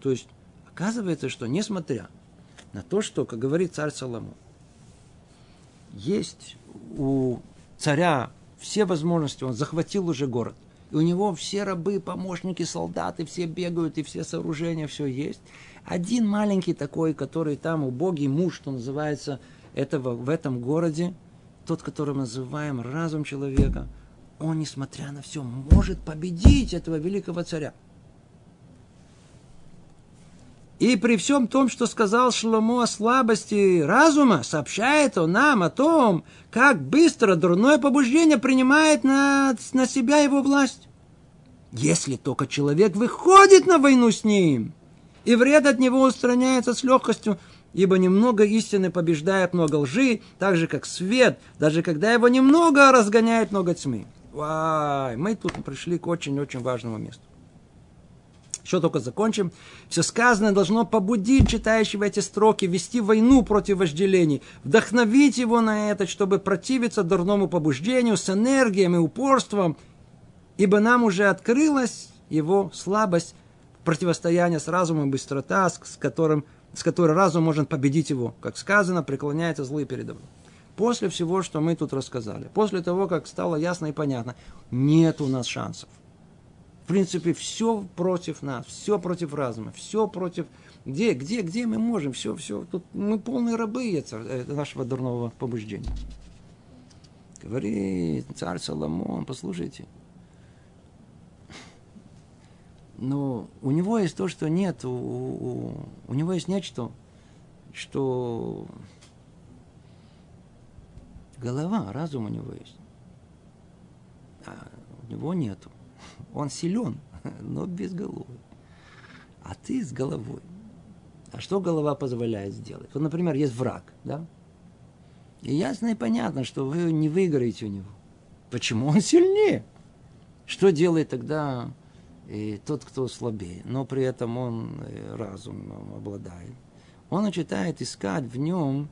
То есть, оказывается, что несмотря на то, что, как говорит царь Соломон, есть у царя все возможности, он захватил уже город. И у него все рабы, помощники, солдаты, все бегают, и все сооружения, все есть. Один маленький такой, который там, убогий муж, что называется, этого, в этом городе, тот, который мы называем разум человека, он, несмотря на все, может победить этого великого царя. И при всем том, что сказал Шломо о слабости разума, сообщает он нам о том, как быстро дурное побуждение принимает на, на себя его власть. Если только человек выходит на войну с ним, и вред от него устраняется с легкостью, ибо немного истины побеждает много лжи, так же, как свет, даже когда его немного разгоняет много тьмы. Вай, мы тут пришли к очень-очень важному месту. Еще только закончим. Все сказанное должно побудить читающего эти строки вести войну против вожделений, вдохновить его на это, чтобы противиться дурному побуждению с энергией и упорством, ибо нам уже открылась его слабость, противостояние с разумом и быстрота, с, которым, с которой разум может победить его. Как сказано, преклоняется злые передо мной. После всего, что мы тут рассказали, после того, как стало ясно и понятно, нет у нас шансов. В принципе, все против нас, все против разума, все против... Где, где, где мы можем? Все, все. Тут мы полные рабы нашего дурного побуждения. Говорит царь Соломон, послушайте. Но у него есть то, что нет. У, у, у него есть нечто, что... Голова, разум у него есть. А у него нету. Он силен, но без головы. А ты с головой. А что голова позволяет сделать? Вот, например, есть враг, да? И ясно и понятно, что вы не выиграете у него. Почему? Он сильнее. Что делает тогда и тот, кто слабее, но при этом он разумом обладает? Он начинает искать в нем,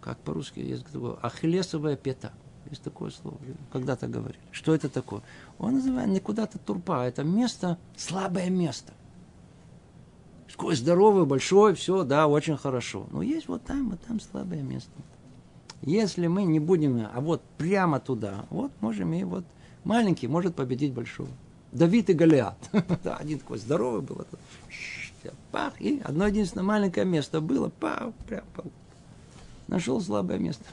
как по-русски есть такое, ахиллесовая пята. Есть такое слово, когда-то говорили. Что это такое? Он называет не куда-то турпа, это место, слабое место. Такое здоровое, большое, все, да, очень хорошо. Но есть вот там, вот там слабое место. Если мы не будем, а вот прямо туда, вот можем и вот маленький может победить большого. Давид и Голиаф. Один такой здоровый был, пах, и одно единственное маленькое место было, пах, прям, нашел слабое место.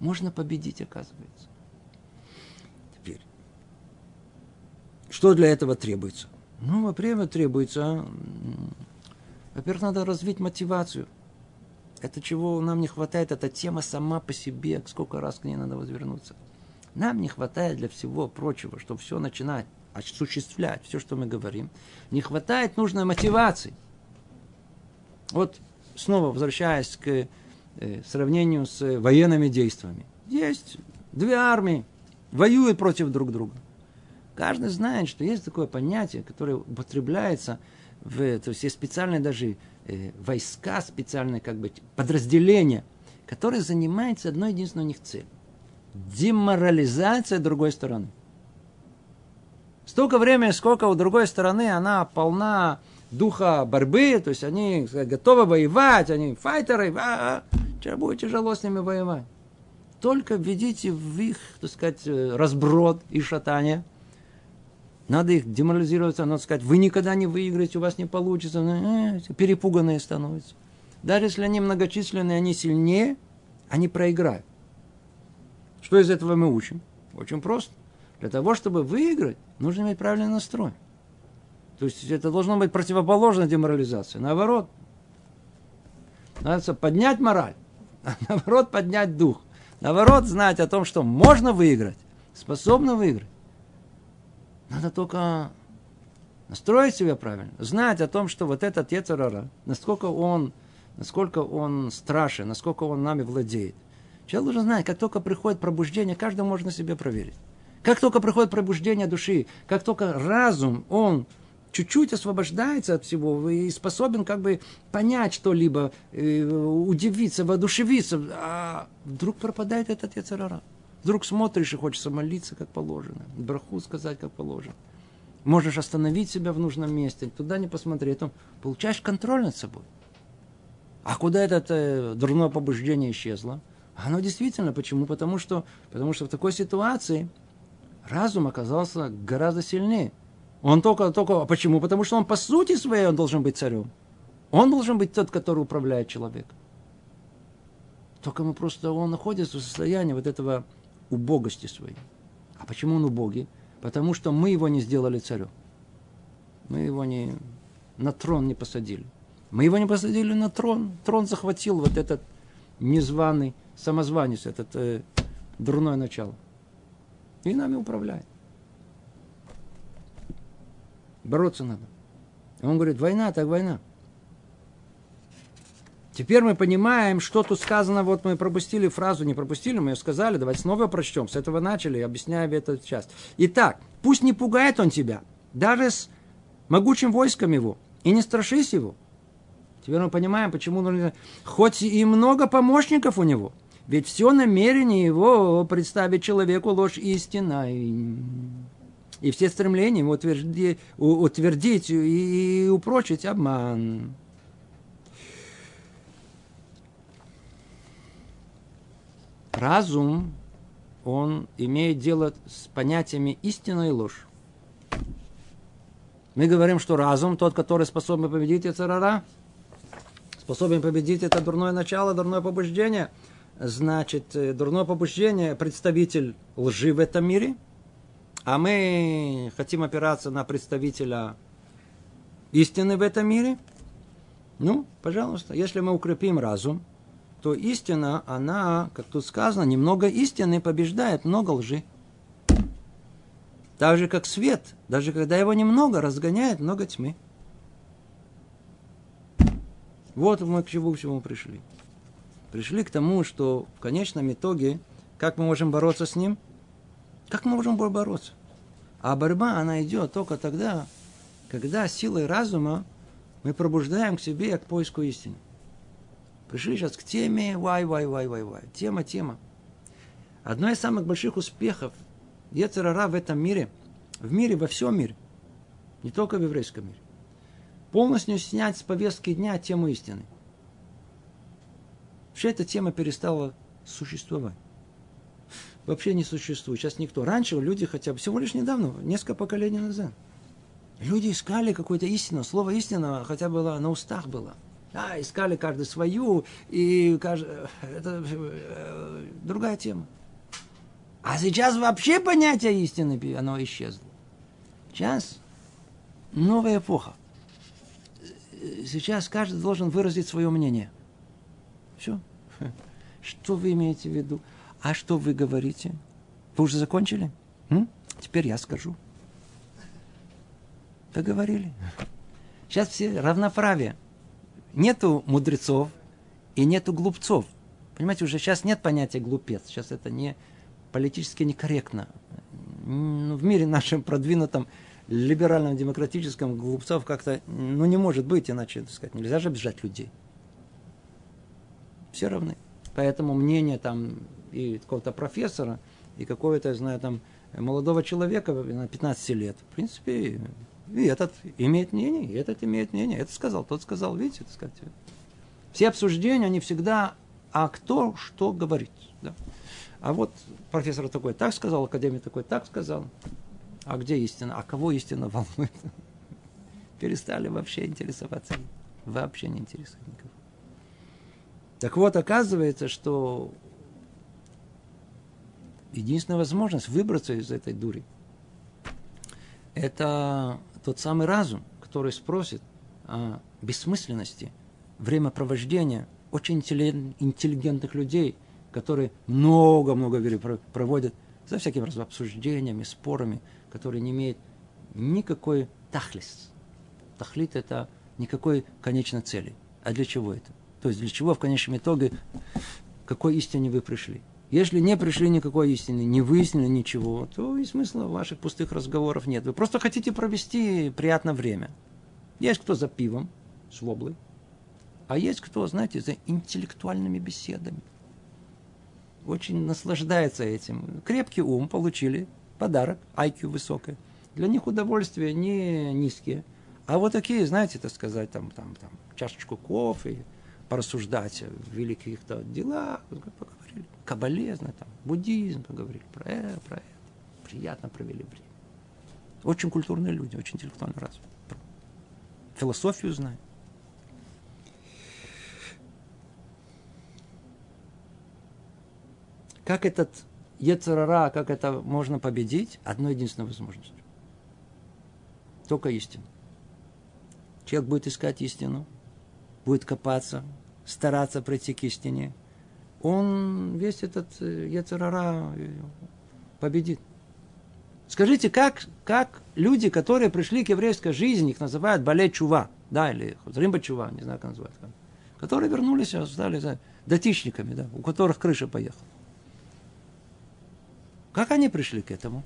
Можно победить, оказывается. Теперь, что для этого требуется? Ну, во-первых, требуется, во-первых, надо развить мотивацию. Это чего нам не хватает, эта тема сама по себе, сколько раз к ней надо возвернуться. Нам не хватает для всего прочего, чтобы все начинать осуществлять, все, что мы говорим. Не хватает нужной мотивации. Вот, снова возвращаясь к... в сравнении с военными действиями. Есть две армии, воюют против друг друга. Каждый знает, что есть такое понятие, которое употребляется, в, то есть есть специальные даже э, войска, специальные как бы подразделения, которые занимаются одной единственной у них целью. Деморализация другой стороны. Столько времени, сколько у другой стороны она полна духа борьбы, то есть они готовы воевать, они файтеры, а, а, будет тяжело с ними воевать. Только введите в их, так сказать, разброд и шатание. Надо их деморализировать, надо сказать, вы никогда не выиграете, у вас не получится. Э, перепуганные становятся. Даже если они многочисленные, они сильнее, они проиграют. Что из этого мы учим? Очень просто. Для того, чтобы выиграть, нужно иметь правильный настрой. То есть это должно быть противоположно деморализации. Наоборот, надо поднять мораль, а наоборот поднять дух. Наоборот, знать о том, что можно выиграть, способно выиграть. Надо только настроить себя правильно. Знать о том, что вот этот йецер ара, насколько он, насколько он страшен, насколько он нами владеет. Человек должен знать, как только приходит пробуждение, каждому можно себе проверить. Как только приходит пробуждение души, как только разум, он чуть-чуть освобождается от всего и способен как бы понять что-либо, удивиться, воодушевиться, а вдруг пропадает этот йецер ара. Вдруг смотришь и хочется молиться, как положено, браху сказать, как положено. Можешь остановить себя в нужном месте, туда не посмотреть, там получаешь контроль над собой. А куда это дурное побуждение исчезло? Оно действительно, почему? Потому что, потому что в такой ситуации разум оказался гораздо сильнее. Он только, только... Почему? Потому что он по сути своей он должен быть царем. Он должен быть тот, который управляет человеком. Только мы просто... Он находится в состоянии вот этого убогости своей. А почему он убогий? Потому что мы его не сделали царем. Мы его не, на трон не посадили. Мы его не посадили на трон. Трон захватил вот этот незваный самозванец, этот э, дурное начало. И нами управляет. Бороться надо. Он говорит, война, так война. Теперь мы понимаем, что тут сказано. Вот мы пропустили фразу, не пропустили, мы ее сказали. Давайте снова прочтем. С этого начали, объясняю эту часть. Итак, пусть не пугает он тебя, даже с могучим войском его, и не страшись его. Теперь мы понимаем, почему нужно... Хоть и много помощников у него, ведь все намерение его представить человеку ложь и истина. И, и все стремления его утверди... утвердить и... и упрочить обман. Разум, он имеет дело с понятиями истина и ложь. Мы говорим, что разум, тот, который способен победить йецер ара, способен победить это дурное начало, дурное побуждение. Значит, дурное побуждение – представитель лжи в этом мире. А мы хотим опираться на представителя истины в этом мире. Ну, пожалуйста, если мы укрепим разум, то истина, она, как тут сказано, немного истины побеждает много лжи. Так же, как свет, даже когда его немного, разгоняет много тьмы. Вот мы к чему, к чему пришли. Пришли к тому, что в конечном итоге, как мы можем бороться с ним? Как мы можем бороться? А борьба, она идет только тогда, когда силой разума мы пробуждаем к себе и к поиску истины. Пришли сейчас к теме, вай, вай, вай, вай, вай. Тема, тема. Одно из самых больших успехов йецер ара в этом мире, в мире, во всем мире, не только в еврейском мире, полностью снять с повестки дня тему истины. Вообще эта тема перестала существовать. Вообще не существует. Сейчас никто. Раньше люди хотя бы, всего лишь недавно, несколько поколений назад, люди искали какую-то истину. Слово истина хотя бы на устах было. А, искали каждый свою. И каждый... Это другая тема. А сейчас вообще понятие истины, оно исчезло. Сейчас новая эпоха. Сейчас каждый должен выразить свое мнение. Все. Что вы имеете в виду? А что вы говорите? Вы уже закончили? М? Теперь я скажу. Договорили. Сейчас все равноправие. Нету мудрецов и нету глупцов. Понимаете, уже сейчас нет понятия глупец. Сейчас это не политически некорректно. в мире нашем продвинутом, либеральном, демократическом, глупцов как-то, ну, не может быть, иначе, так сказать, нельзя же обижать людей. Все равны. Поэтому мнение там и какого-то профессора, и какого-то, я знаю, там, молодого человека на пятнадцать лет, в принципе, и этот имеет мнение, и этот имеет мнение, это сказал, тот сказал, видите, так сказать. Все обсуждения, они всегда, а кто что говорит, да? А вот профессор такой так сказал, академик такой так сказал. А где истина? А кого истина волнует? Перестали вообще интересоваться. Вообще не интересует никого. Так вот, оказывается, что единственная возможность выбраться из этой дури — это тот самый разум, который спросит о бессмысленности времяпровождения очень интеллигентных людей, которые много-много времени проводят за всякими обсуждениями, спорами, которые не имеют никакой тахлис. Тахлит – это никакой конечной цели. А для чего это? То есть для чего в конечном итоге, к какой истине вы пришли? Если не пришли никакой истины, не выяснили ничего, то и смысла ваших пустых разговоров нет. Вы просто хотите провести приятное время. Есть кто за пивом, с воблой, а есть кто, знаете, за интеллектуальными беседами. Очень наслаждается этим. Крепкий ум получили, подарок, ай кью высокое. Для них удовольствия не низкие. А вот такие, знаете, так сказать, там, там, там, чашечку кофе, порассуждать в великих-то делах, поговорили. Каббале, там, буддизм, поговорили про это, про это. Приятно провели время. Очень культурные люди, очень интеллектуально развиты. Философию знают. Как этот йецер ара, как это можно победить? Одной единственной возможностью. Только истина. Человек будет искать истину, будет копаться, стараться прийти к истине. Он весь этот йецер ара победит. Скажите, как, как люди, которые пришли к еврейской жизни, их называют балей чува, да, или хозримба чува, не знаю, как называют, которые вернулись и стали, да, датичниками, да, у которых крыша поехала. Как они пришли к этому?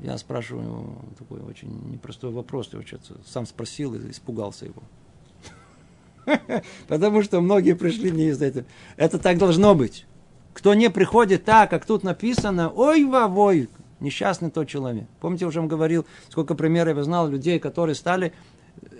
Я спрашиваю его такой очень непростой вопрос. Я сам спросил и испугался его. Потому что многие пришли не из-за этого. Это так должно быть. Кто не приходит так, как тут написано, ой, вовой, несчастный тот человек. Помните, я уже вам говорил, сколько примеров я знал людей, которые стали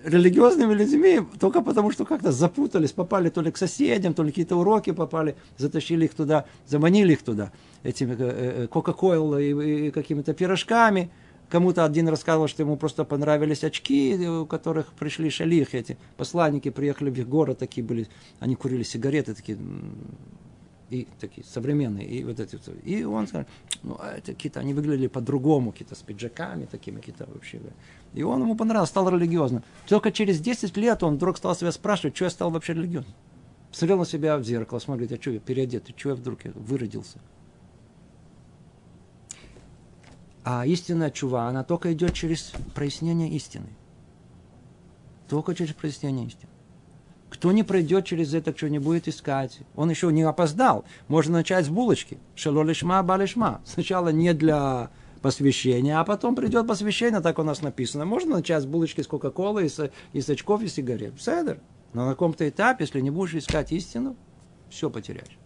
религиозными людьми только потому, что как-то запутались, попали то ли к соседям, то ли какие-то уроки попали, затащили их туда, заманили их туда этими кока-колой и какими-то пирожками. Кому-то один рассказывал, что ему просто понравились очки, у которых пришли шалихи эти. Посланники приехали в их город, такие были, они курили сигареты такие, и такие современные, и вот эти. И он сказал, ну, это какие-то, они выглядели по-другому, какие-то с пиджаками такими, какие-то вообще. И он ему понравился, стал религиозным. Только через десять лет он вдруг стал себя спрашивать, что я стал вообще религиозным. Посмотрел на себя в зеркало, смотрит, а что я переодет, и что я вдруг выродился. А истинная чува, она только идет через прояснение истины. Только через прояснение истины. Кто не пройдет через это, кто не будет искать. Он еще не опоздал. Можно начать с булочки. Шело лишма, ба лишма. Сначала не для посвящения, а потом придет посвящение, так у нас написано. Можно начать с булочки, с кока-колы, из, из очков и сигарет. Седер. Но на каком-то этапе, если не будешь искать истину, все потеряешь.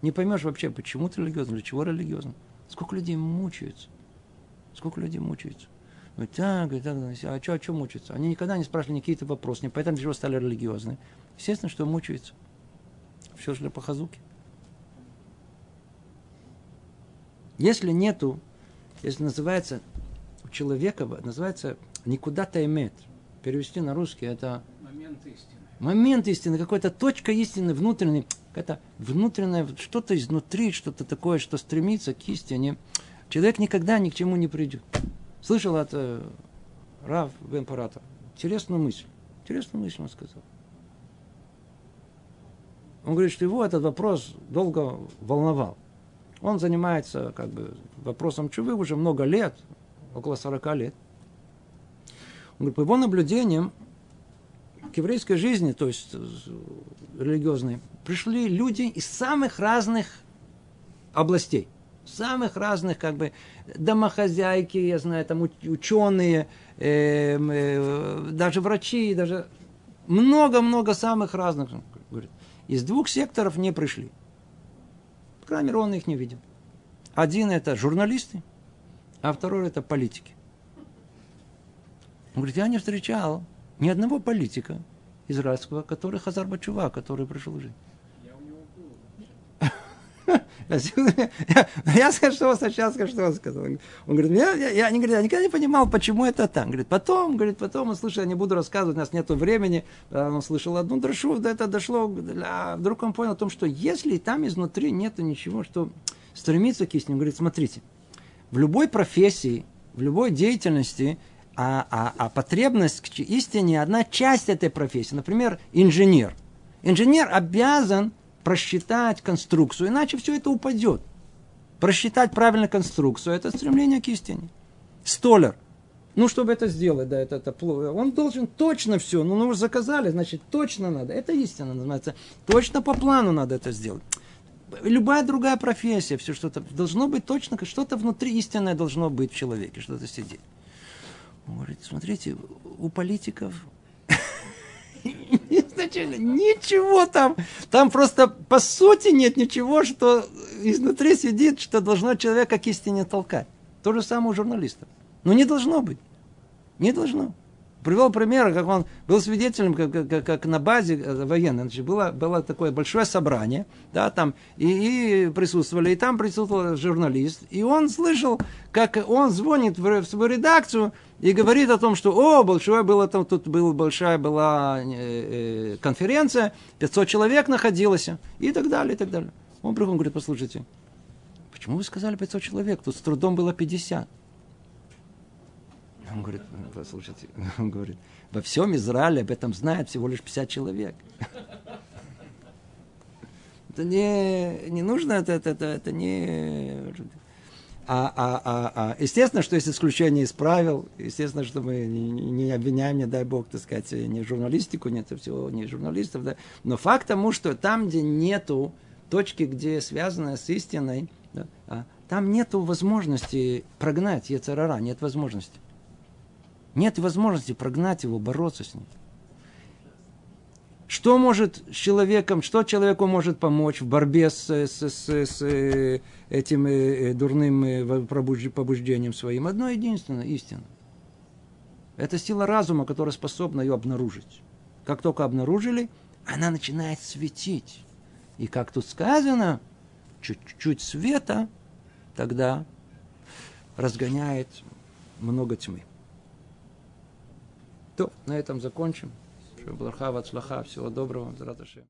Не поймешь вообще, почему ты религиозный, для чего религиозный. Сколько людей мучаются. Сколько людей мучаются. Ну так, и так, а что, а что мучаются? Они никогда не спрашивали какие-то вопросы, не поэтому чего стали религиозны. Естественно, что мучаются. Все же для похазуки. Если нету, если называется у человека, называется никуда таймет. Перевести на русский это... Момент истины. Момент истины, какая-то точка истины внутренней, какая-то внутренняя, что-то изнутри, что-то такое, что стремится к истине. Человек никогда ни к чему не придет. Слышал от э, Рав Емпаратора интересную мысль. Интересную мысль он сказал. Он говорит, что его этот вопрос долго волновал. Он занимается как бы вопросом чувы уже много лет, около сорока лет. Он говорит, по его наблюдениям, к еврейской жизни, то есть религиозной, пришли люди из самых разных областей. Самых разных, как бы, домохозяйки, я знаю, там ученые, э, э, даже врачи, даже много-много самых разных. Говорит, из двух секторов не пришли. По крайней мере, он их не видел. Один это журналисты, а второй это политики. Он говорит, я не встречал ни одного политика израильского, который Хазар Батшува, который пришел жить. Я скажу, что он сказал, что он сказал. Он говорит, я, я, я, я никогда не понимал, почему это так. Говорит, потом, говорит, потом он слышал, я не буду рассказывать, у нас нет времени. Он слышал одну дрошу, до этого дошло. А вдруг он понял о том, что если там изнутри нет ничего, что стремится к истине. Он говорит, смотрите, в любой профессии, в любой деятельности, а, а, а потребность к истине одна часть этой профессии. Например, инженер. Инженер обязан просчитать конструкцию, иначе все это упадет. Просчитать правильно конструкцию – это стремление к истине. Столяр. Ну, чтобы это сделать, да, это, это он должен точно все, ну, ну, уже заказали, значит, точно надо. Это истина называется. Точно по плану надо это сделать. Любая другая профессия, все что-то, должно быть точно, что-то внутри истинное должно быть в человеке, что-то сидеть. Он говорит, смотрите, у политиков... Изначально ничего там, там просто по сути нет ничего, что изнутри сидит, что должно человека к истине толкать. То же самое у журналистов. Но не должно быть. Не должно. Привел пример, как он был свидетелем, как, как, как на базе военной. Значит, было, было такое большое собрание, да, там, и, и присутствовали, и там присутствовал журналист. И он слышал, как он звонит в, в свою редакцию и говорит о том, что о, большое было, там, тут была большая была э, конференция, пятьсот человек находилось, и так далее, и так далее. Он приходит, говорит, послушайте, почему вы сказали пятьсот человек? Тут с трудом было пятьдесят. Он говорит, послушайте, он говорит, во всем Израиле об этом знает всего лишь пятьдесят человек. Это не, не нужно, это, это, это, это не... А, а, а, а. Естественно, что есть исключение из правил, естественно, что мы не, не обвиняем, не дай бог, так сказать, не журналистику, нет всего, не журналистов, да. Но факт тому, что там, где нету точки, где связано с истиной, да, а, там нету возможности прогнать йецер ара, нет возможности. Нет возможности прогнать его, бороться с ним. Что может с человеком, что человеку может помочь в борьбе с, с, с, с этим дурным побуждением своим? Одно единственное, истина. Это сила разума, которая способна ее обнаружить. Как только обнаружили, она начинает светить. И как тут сказано, чуть-чуть света тогда разгоняет много тьмы. То, на этом закончим. Бараха вацлаха. Всего доброго. Зраташи.